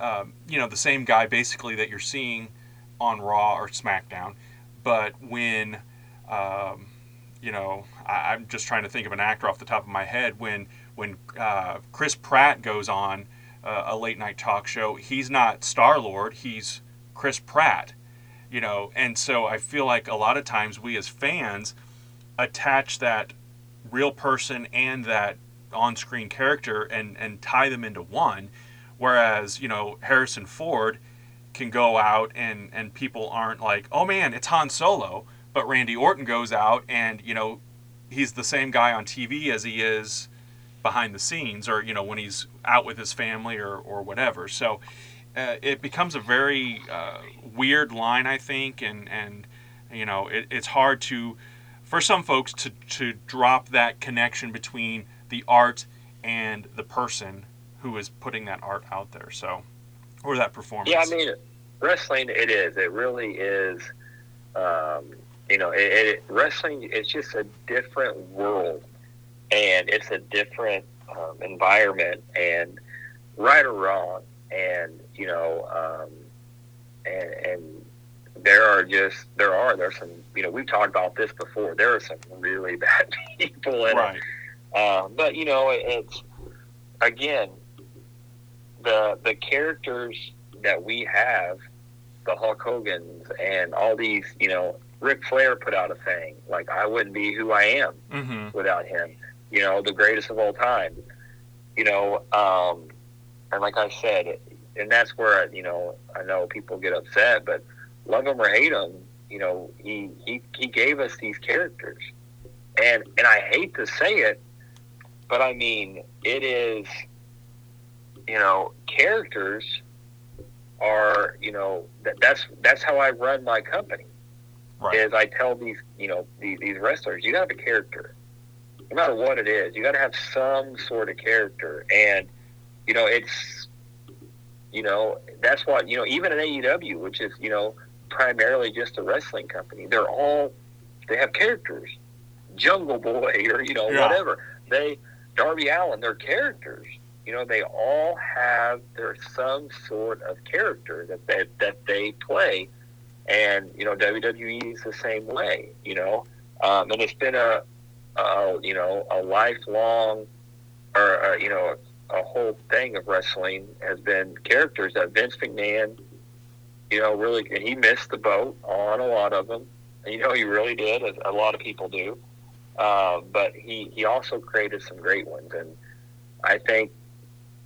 You know, the same guy, basically, that you're seeing on Raw or SmackDown. But when, you know, I'm just trying to think of an actor off the top of my head. When Chris Pratt goes on a late-night talk show, he's not Star-Lord, he's Chris Pratt. You know, and so I feel like a lot of times we as fans attach that real person and that on-screen character and tie them into one, whereas, you know, Harrison Ford can go out and people aren't like, oh man, it's Han Solo, but Randy Orton goes out and, you know, he's the same guy on TV as he is behind the scenes, or, you know, when he's out with his family or whatever. So it becomes a very weird line, I think, and you know, it's hard for some folks to drop that connection between the art and the person who is putting that art out there, so, or that performance. Yeah, I mean, wrestling, it really is, you know, wrestling is just a different world, and it's a different environment, and right or wrong, and, you know, and there's some, you know, we've talked about this before, there are some really bad people in right. it. But, you know, it's, again, the characters that we have, the Hulk Hogans and all these, you know, Ric Flair put out a thing, like, I wouldn't be who I am mm-hmm. without him, you know, the greatest of all time. you know, and like I said, and that's where, you know, I know people get upset, but love him or hate him, you know, he gave us these characters. And I hate to say it, but I mean, it is, you know, characters are, you know, that's how I run my company. Right. Is I tell these, you know, these wrestlers, you got to have a character. No matter what it is, you got to have some sort of character. And, you know, it's, you know, that's why, you know, even at AEW, which is, you know, primarily just a wrestling company, they're all, they have characters. Jungle Boy or, you know, yeah, whatever. They, Darby Allin, they're characters. You know, they all have their some sort of character that they play. And, you know, WWE is the same way, you know. And it's been a lifelong, or, you know, a whole thing of wrestling has been characters that Vince McMahon, you know, really, and he missed the boat on a lot of them. You know, he really did, as a lot of people do. But he also created some great ones. And I think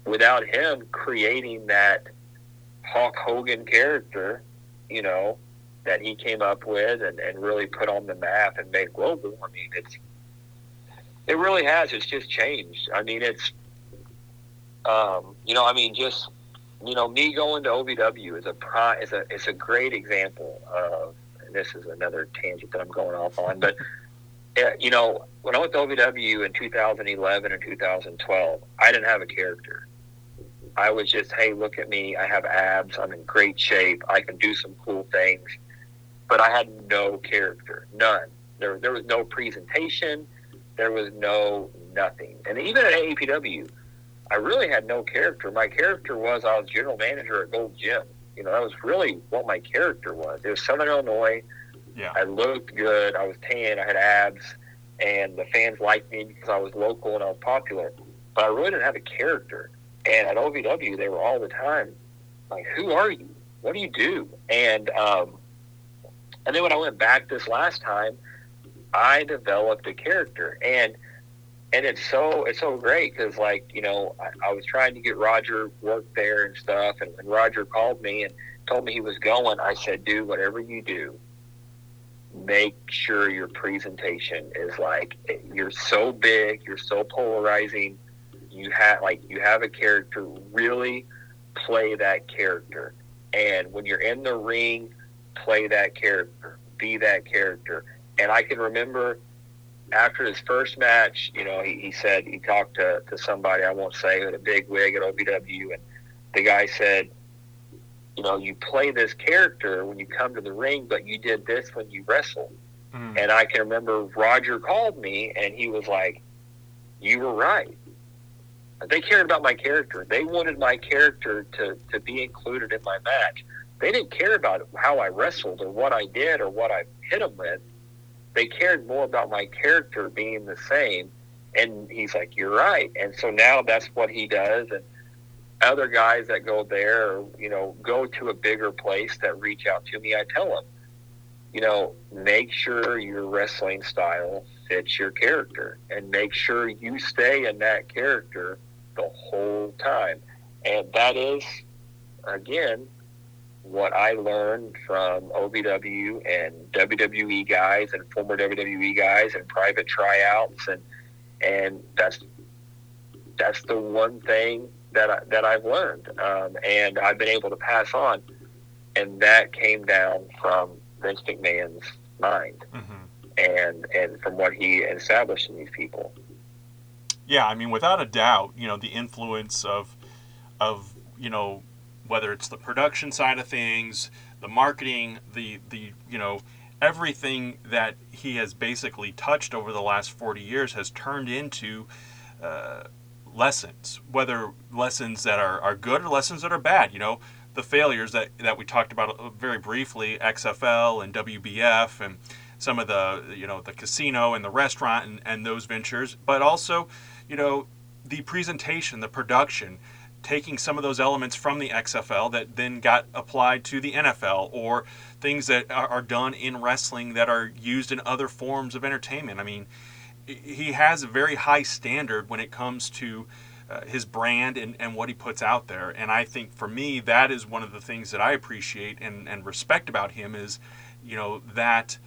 without him creating that Hulk Hogan character, you know, that he came up with and really put on the map and made global, I mean, it really has. It's just changed. I mean, it's, you know, I mean, just, you know, me going to OVW is a great example of, and this is another tangent that I'm going off on, but, you know, when I went to OVW in 2011 and 2012, I didn't have a character. I was just, hey, look at me. I have abs. I'm in great shape. I can do some cool things. But I had no character, none. There was no presentation. There was no nothing. And even at AEPW, I really had no character. My character was I was general manager at Gold Gym. You know, that was really what my character was. It was Southern Illinois. Yeah. I looked good. I was tan. I had abs. And the fans liked me because I was local and I was popular. But I really didn't have a character. And at OVW, they were all the time like, who are you? What do you do? And then when I went back this last time, I developed a character. And it's so great because, like, you know, I was trying to get Roger work there and stuff. And when Roger called me and told me he was going, I said, dude, whatever you do, make sure your presentation is like, you're so big, you're so polarizing. You have a character, really play that character. And when you're in the ring, play that character, be that character. And I can remember after his first match, you know, he said, he talked to somebody, I won't say, with a big wig at OVW. And the guy said, you know, you play this character when you come to the ring, but you did this when you wrestled. Mm. And I can remember Roger called me and he was like, you were right. They cared about my character. They wanted my character to be included in my match. They didn't care about how I wrestled or what I did or what I hit them with. They cared more about my character being the same. And he's like, you're right. And so now that's what he does. And other guys that go there, or, you know, go to a bigger place that reach out to me, I tell them, you know, make sure your wrestling style fits your character and make sure you stay in that character the whole time. And that is, again, what I learned from OVW and WWE guys and former WWE guys and private tryouts, and that's the one thing that I've learned, and I've been able to pass on, and that came down from Vince McMahon's mind, mm-hmm, and from what he established in these people. Yeah, I mean, without a doubt, you know, the influence of you know, whether it's the production side of things, the marketing, the you know, everything that he has basically touched over the last 40 years has turned into lessons, whether lessons that are good or lessons that are bad. You know, the failures that we talked about very briefly, XFL and WBF and some of the, you know, the casino and the restaurant and those ventures, but also, you know, the presentation, the production, taking some of those elements from the XFL that then got applied to the NFL, or things that are done in wrestling that are used in other forms of entertainment. I mean, he has a very high standard when it comes to his brand and what he puts out there. And I think for me, that is one of the things that I appreciate and respect about him is, you know, that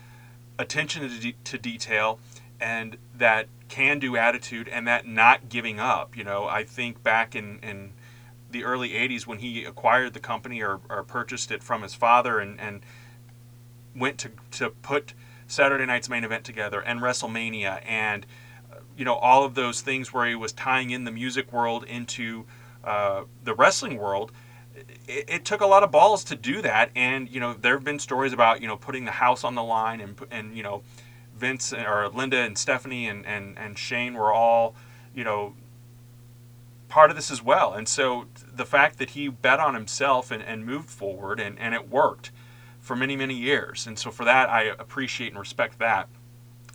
attention to detail and that can-do attitude and that not giving up. You know, I think back in the early 80s when he acquired the company or purchased it from his father and went to put Saturday Night's Main Event together and WrestleMania and, you know, all of those things where he was tying in the music world into the wrestling world, it took a lot of balls to do that. And, you know, there have been stories about, you know, putting the house on the line and you know, Vince or Linda and Stephanie and Shane were all, you know, part of this as well. And so the fact that he bet on himself and moved forward and it worked for many, many years. And so for that, I appreciate and respect that.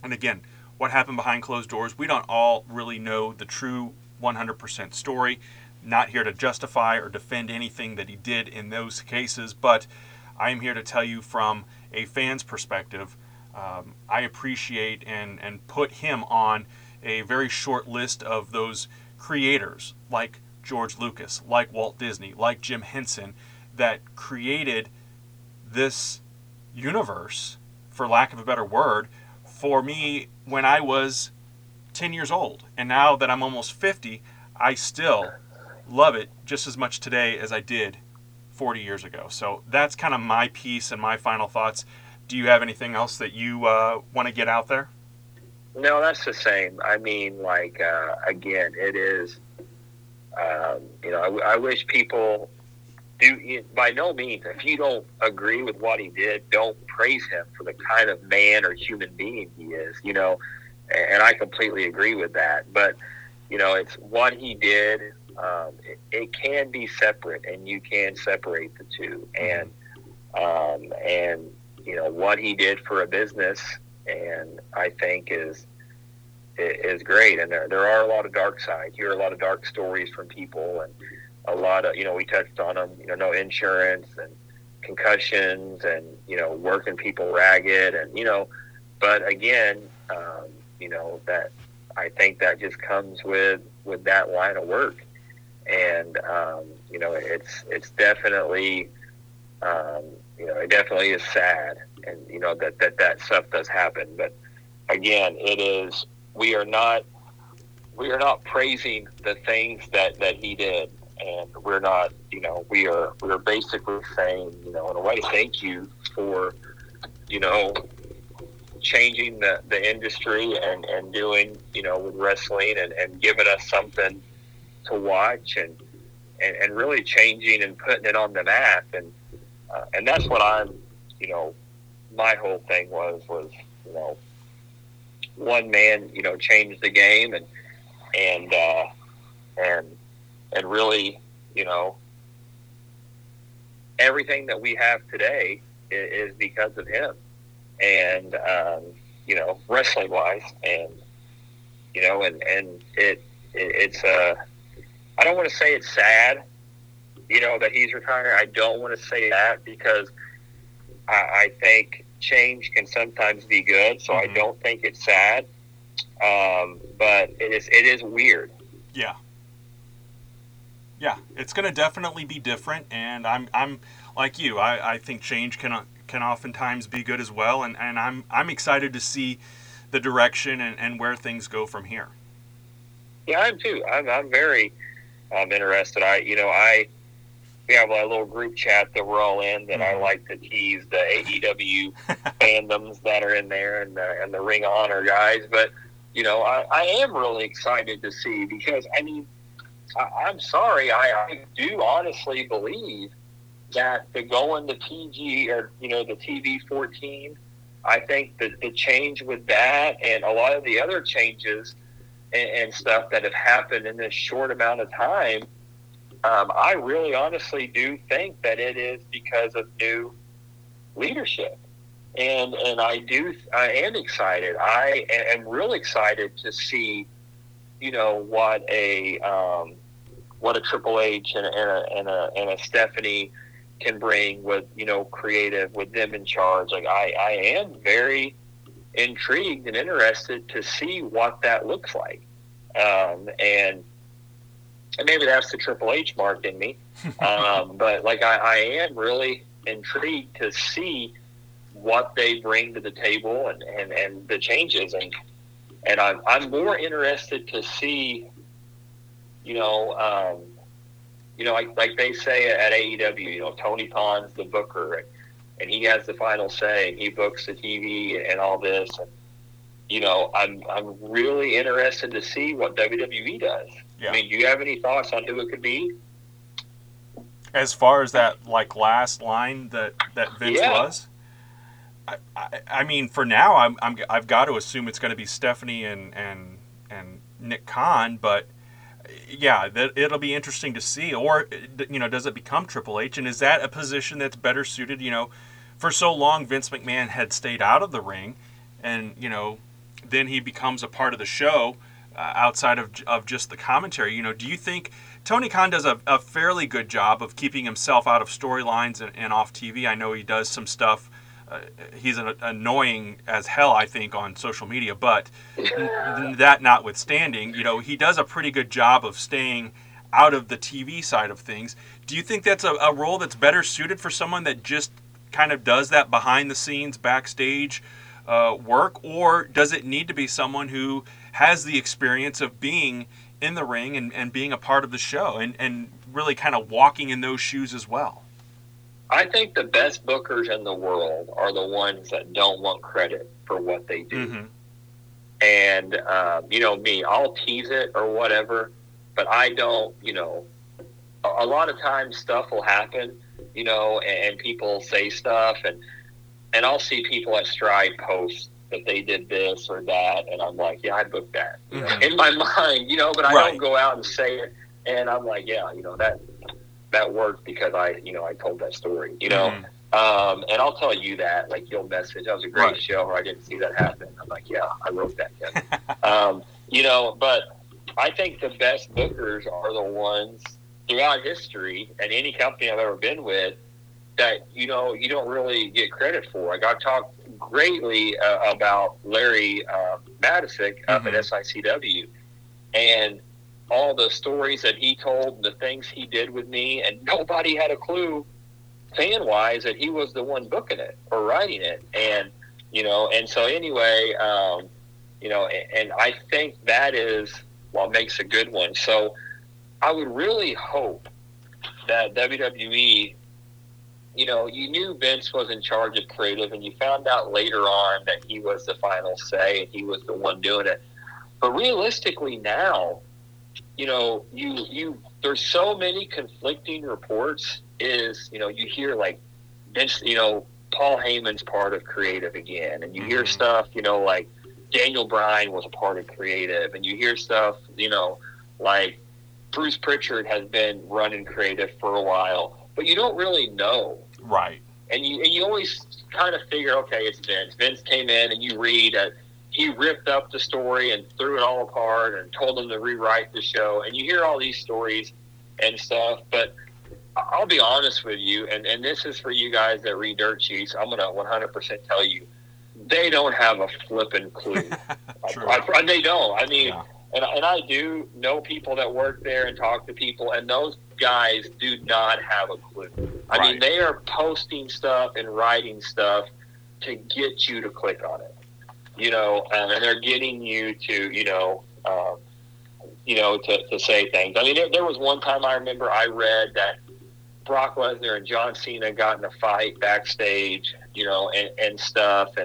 And again, what happened behind closed doors, we don't all really know the true 100% story. Not here to justify or defend anything that he did in those cases, but I'm here to tell you from a fan's perspective, I appreciate and put him on a very short list of those creators like George Lucas, like Walt Disney, like Jim Henson, that created this universe, for lack of a better word, for me when I was 10 years old. And now that I'm almost 50, I still love it just as much today as I did 40 years ago. So that's kind of my piece and my final thoughts. Do you have anything else that you want to get out there? No, that's the same. I mean, like, again, it is, you know, I wish people do, by no means, if you don't agree with what he did, don't praise him for the kind of man or human being he is, you know, and I completely agree with that. But, you know, it's what he did, it can be separate, and you can separate the two. And you know, what he did for a business, and I think is great. And there are a lot of dark sides. You hear a lot of dark stories from people, and a lot of, you know, we touched on them, you know, no insurance and concussions and, you know, working people ragged and, you know, but again, you know, that I think that just comes with that line of work. And, you know, it's definitely, you know, it definitely is sad, and, you know, that stuff does happen. But again, it is, we are not praising the things that he did. And we're not, you know, we're basically saying, you know, in a way, thank you for, you know, changing the industry and doing, you know, with wrestling and giving us something to watch and really changing and putting it on the map. And that's what I'm, you know, my whole thing was, you know, one man, you know, changed the game and really, you know, everything that we have today is because of him. And, you know, wrestling wise, and, you know, and it's, I don't want to say it's sad, you know, that he's retiring. I don't want to say that, because I think change can sometimes be good. So I don't think it's sad. But it is weird. Yeah. Yeah, it's going to definitely be different, and I'm like you. I think change can oftentimes be good as well, and I'm excited to see the direction and where things go from here. Yeah, I am too. I'm very interested. We have a little group chat that we're all in that I like to tease the AEW fandoms that are in there and the Ring of Honor guys. But you know, I am really excited to see, because I mean, I'm sorry, I do honestly believe that the going to PG, or, you know, the TV-14, I think that the change with that and a lot of the other changes and stuff that have happened in this short amount of time, I really honestly do think that it is because of new leadership. And I am excited. I am real excited to see, you know, what a Triple H and a Stephanie can bring with, you know, creative, with them in charge. Like I am very intrigued and interested to see what that looks like. And And maybe that's the Triple H mark in me. But like I am really intrigued to see what they bring to the table and the changes. And I'm more interested to see, like they say at AEW, Tony Khan's the booker, and he has the final say, and he books the TV and all this. And, I'm really interested to see what WWE does. Yeah. I mean, do you have any thoughts on who it could be? As far as that, last line that Vince was? I mean, for now, I've got to assume it's going to be Stephanie and Nick Khan, but yeah, it'll be interesting to see. Or, does it become Triple H? And is that a position that's better suited? For so long, Vince McMahon had stayed out of the ring, and, then he becomes a part of the show outside of just the commentary. Do you think Tony Khan does a fairly good job of keeping himself out of storylines and off TV? I know he does some stuff. He's annoying as hell, I think, on social media, but that notwithstanding, he does a pretty good job of staying out of the TV side of things. Do you think that's a role that's better suited for someone that just kind of does that behind the scenes backstage work, or does it need to be someone who has the experience of being in the ring and being a part of the show and really kind of walking in those shoes as well? I think the best bookers in the world are the ones that don't want credit for what they do. Mm-hmm. And, me, I'll tease it or whatever, but I don't, a lot of times stuff will happen, and people say stuff, and I'll see people at Stride post that they did this or that, and I'm like, yeah, I booked that. Mm-hmm. In my mind, but I don't go out and say it, and I'm like, yeah, that worked because I told that story, mm-hmm. And I'll tell you that, you'll message, that was a great show where I didn't see that happen. I'm like, yeah, I wrote that. But I think the best bookers are the ones throughout history and any company I've ever been with that, you don't really get credit for. Like, I've talked greatly about Larry Madisick up mm-hmm. at SICW, and all the stories that he told, the things he did with me, and nobody had a clue fan-wise that he was the one booking it or writing it. And, and I think that is what makes a good one. So I would really hope that WWE, you knew Vince was in charge of creative, and you found out later on that he was the final say and he was the one doing it. But realistically now, there's so many conflicting reports. You hear Vince, Paul Heyman's part of creative again, and you hear mm-hmm. stuff, like Daniel Bryan was a part of creative, and you hear stuff, like Bruce Prichard has been running creative for a while, but you don't really know, right? And you always kind of figure, okay, it's Vince. Vince came in, and you read at he ripped up the story and threw it all apart and told them to rewrite the show. And you hear all these stories and stuff, but I'll be honest with you, and this is for you guys that read dirt sheets, I'm going to 100% tell you, they don't have a flipping clue. They don't. I mean, yeah. and I do know people that work there and talk to people, and those guys do not have a clue. I mean, they are posting stuff and writing stuff to get you to click on it. And they're getting you to, to say things. I mean, there was one time I remember I read that Brock Lesnar and John Cena got in a fight backstage, and stuff.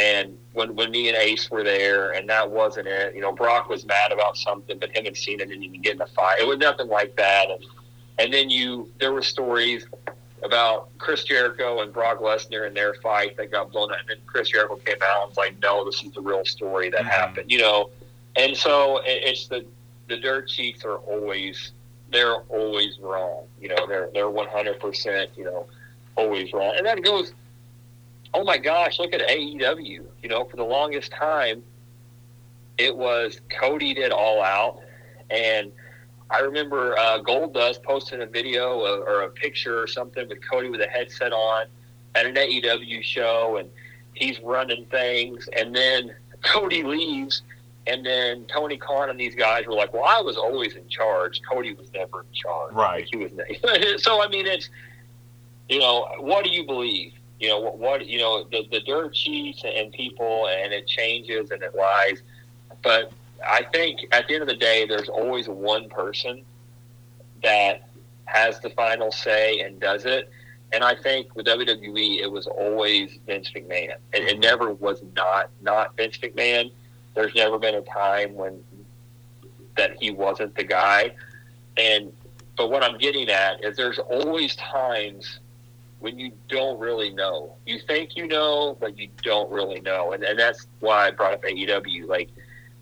And when me and Ace were there, and that wasn't it, Brock was mad about something, but him and Cena didn't even get in a fight. It was nothing like that. And then there were stories about Chris Jericho and Brock Lesnar and their fight that got blown up, and then Chris Jericho came out and was like, no, this is the real story that mm-hmm. happened, and so it's the dirt sheets are always, they're always wrong, they're 100%, always wrong. And that goes, oh my gosh, look at AEW, for the longest time, it was Cody did All Out, and I remember Goldust posting a video or a picture or something with Cody with a headset on at an AEW show, and he's running things, and then Cody leaves, And then Tony Khan and these guys were like, well, I was always in charge. Cody was never in charge. Right. He was never. So, I mean, it's, you know, what do you believe? You know, what you know, the dirt sheets and people, and it changes and it lies. But I think at the end of the day, there's always one person that has the final say and does it. And I think with WWE, it was always Vince McMahon. It never was not Vince McMahon. There's never been a time when that he wasn't the guy. But what I'm getting at is there's always times when you don't really know. You think you know, but you don't really know. And that's why I brought up AEW. Like,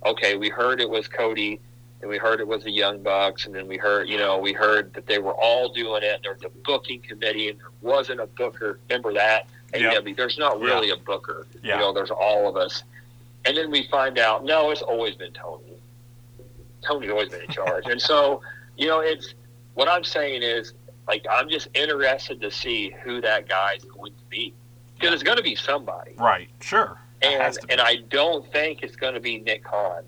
okay, we heard it was Cody, and we heard it was the Young Bucks, and then we heard that they were all doing it. There was a booking committee, and there wasn't a booker. Remember that? Yep. AEW, there's not really a booker. Yeah. You know, there's all of us. And then we find out, no, it's always been Tony. Tony's always been in charge. And so, you know, it's what I'm saying is, like, I'm just interested to see who that guy's going to be. Because it's going to be somebody. Right, sure. And I don't think it's going to be Nick Khan.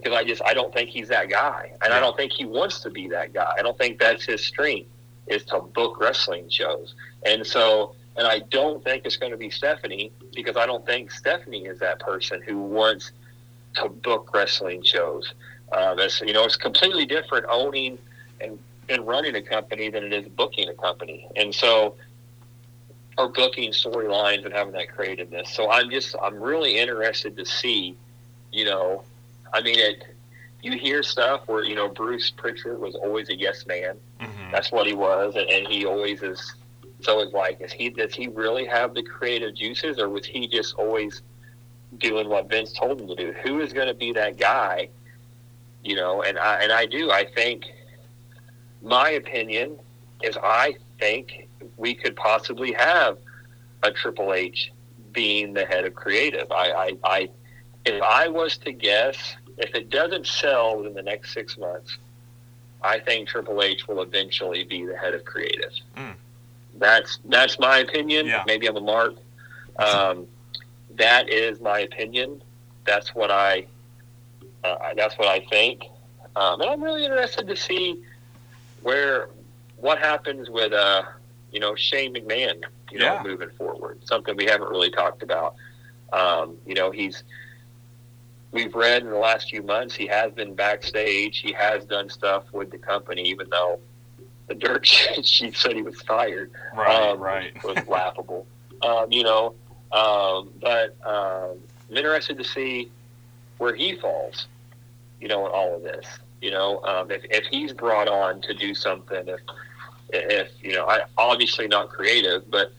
Because I don't think he's that guy. And I don't think he wants to be that guy. I don't think that's his strength, is to book wrestling shows. And so... And I don't think it's going to be Stephanie, because I don't think Stephanie is that person who wants to book wrestling shows. You know, it's completely different owning and running a company than it is booking a company. And so, or booking storylines and having that creativeness. So I'm really interested to see, you know, I mean, you hear stuff where, you know, Bruce Prichard was always a yes man. Mm-hmm. That's what he was. And he always is. So it's like, does he really have the creative juices, or was he just always doing what Vince told him to do? Who is going to be that guy? You know, I think my opinion is I think we could possibly have a Triple H being the head of creative. If I was to guess, if it doesn't sell within the next 6 months, I think Triple H will eventually be the head of creative. Mm. That's my opinion. Yeah. Maybe I'm a mark. That is my opinion. That's what I think. And I'm really interested to see what happens with you know, Shane McMahon. You know, moving forward, something we haven't really talked about. You know, we've read in the last few months he has been backstage. He has done stuff with the company, even though the dirt she said he was fired. Right. was laughable. You know, but I'm interested to see where he falls, you know, in all of this. You know, if he's brought on to do something, if you know, obviously not creative, but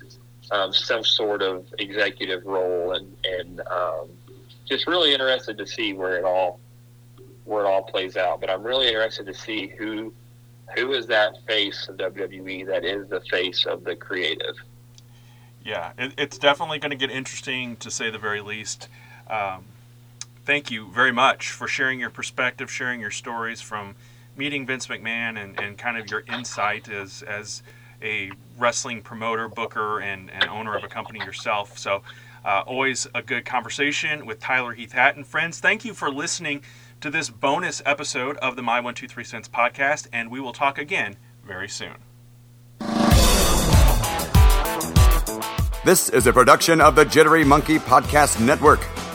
some sort of executive role, and just really interested to see where it all plays out. But I'm really interested to see who is that face of WWE that is the face of the creative. Yeah, it's definitely going to get interesting, to say the very least. Thank you very much for sharing your perspective, sharing your stories from meeting Vince McMahon and kind of your insight as a wrestling promoter, booker, and owner of a company yourself. So always a good conversation with Tyler Heath Hatton. Friends, thank you for listening to this bonus episode of the My 123 Cents podcast, and we will talk again very soon. This is a production of the Jittery Monkey Podcast Network.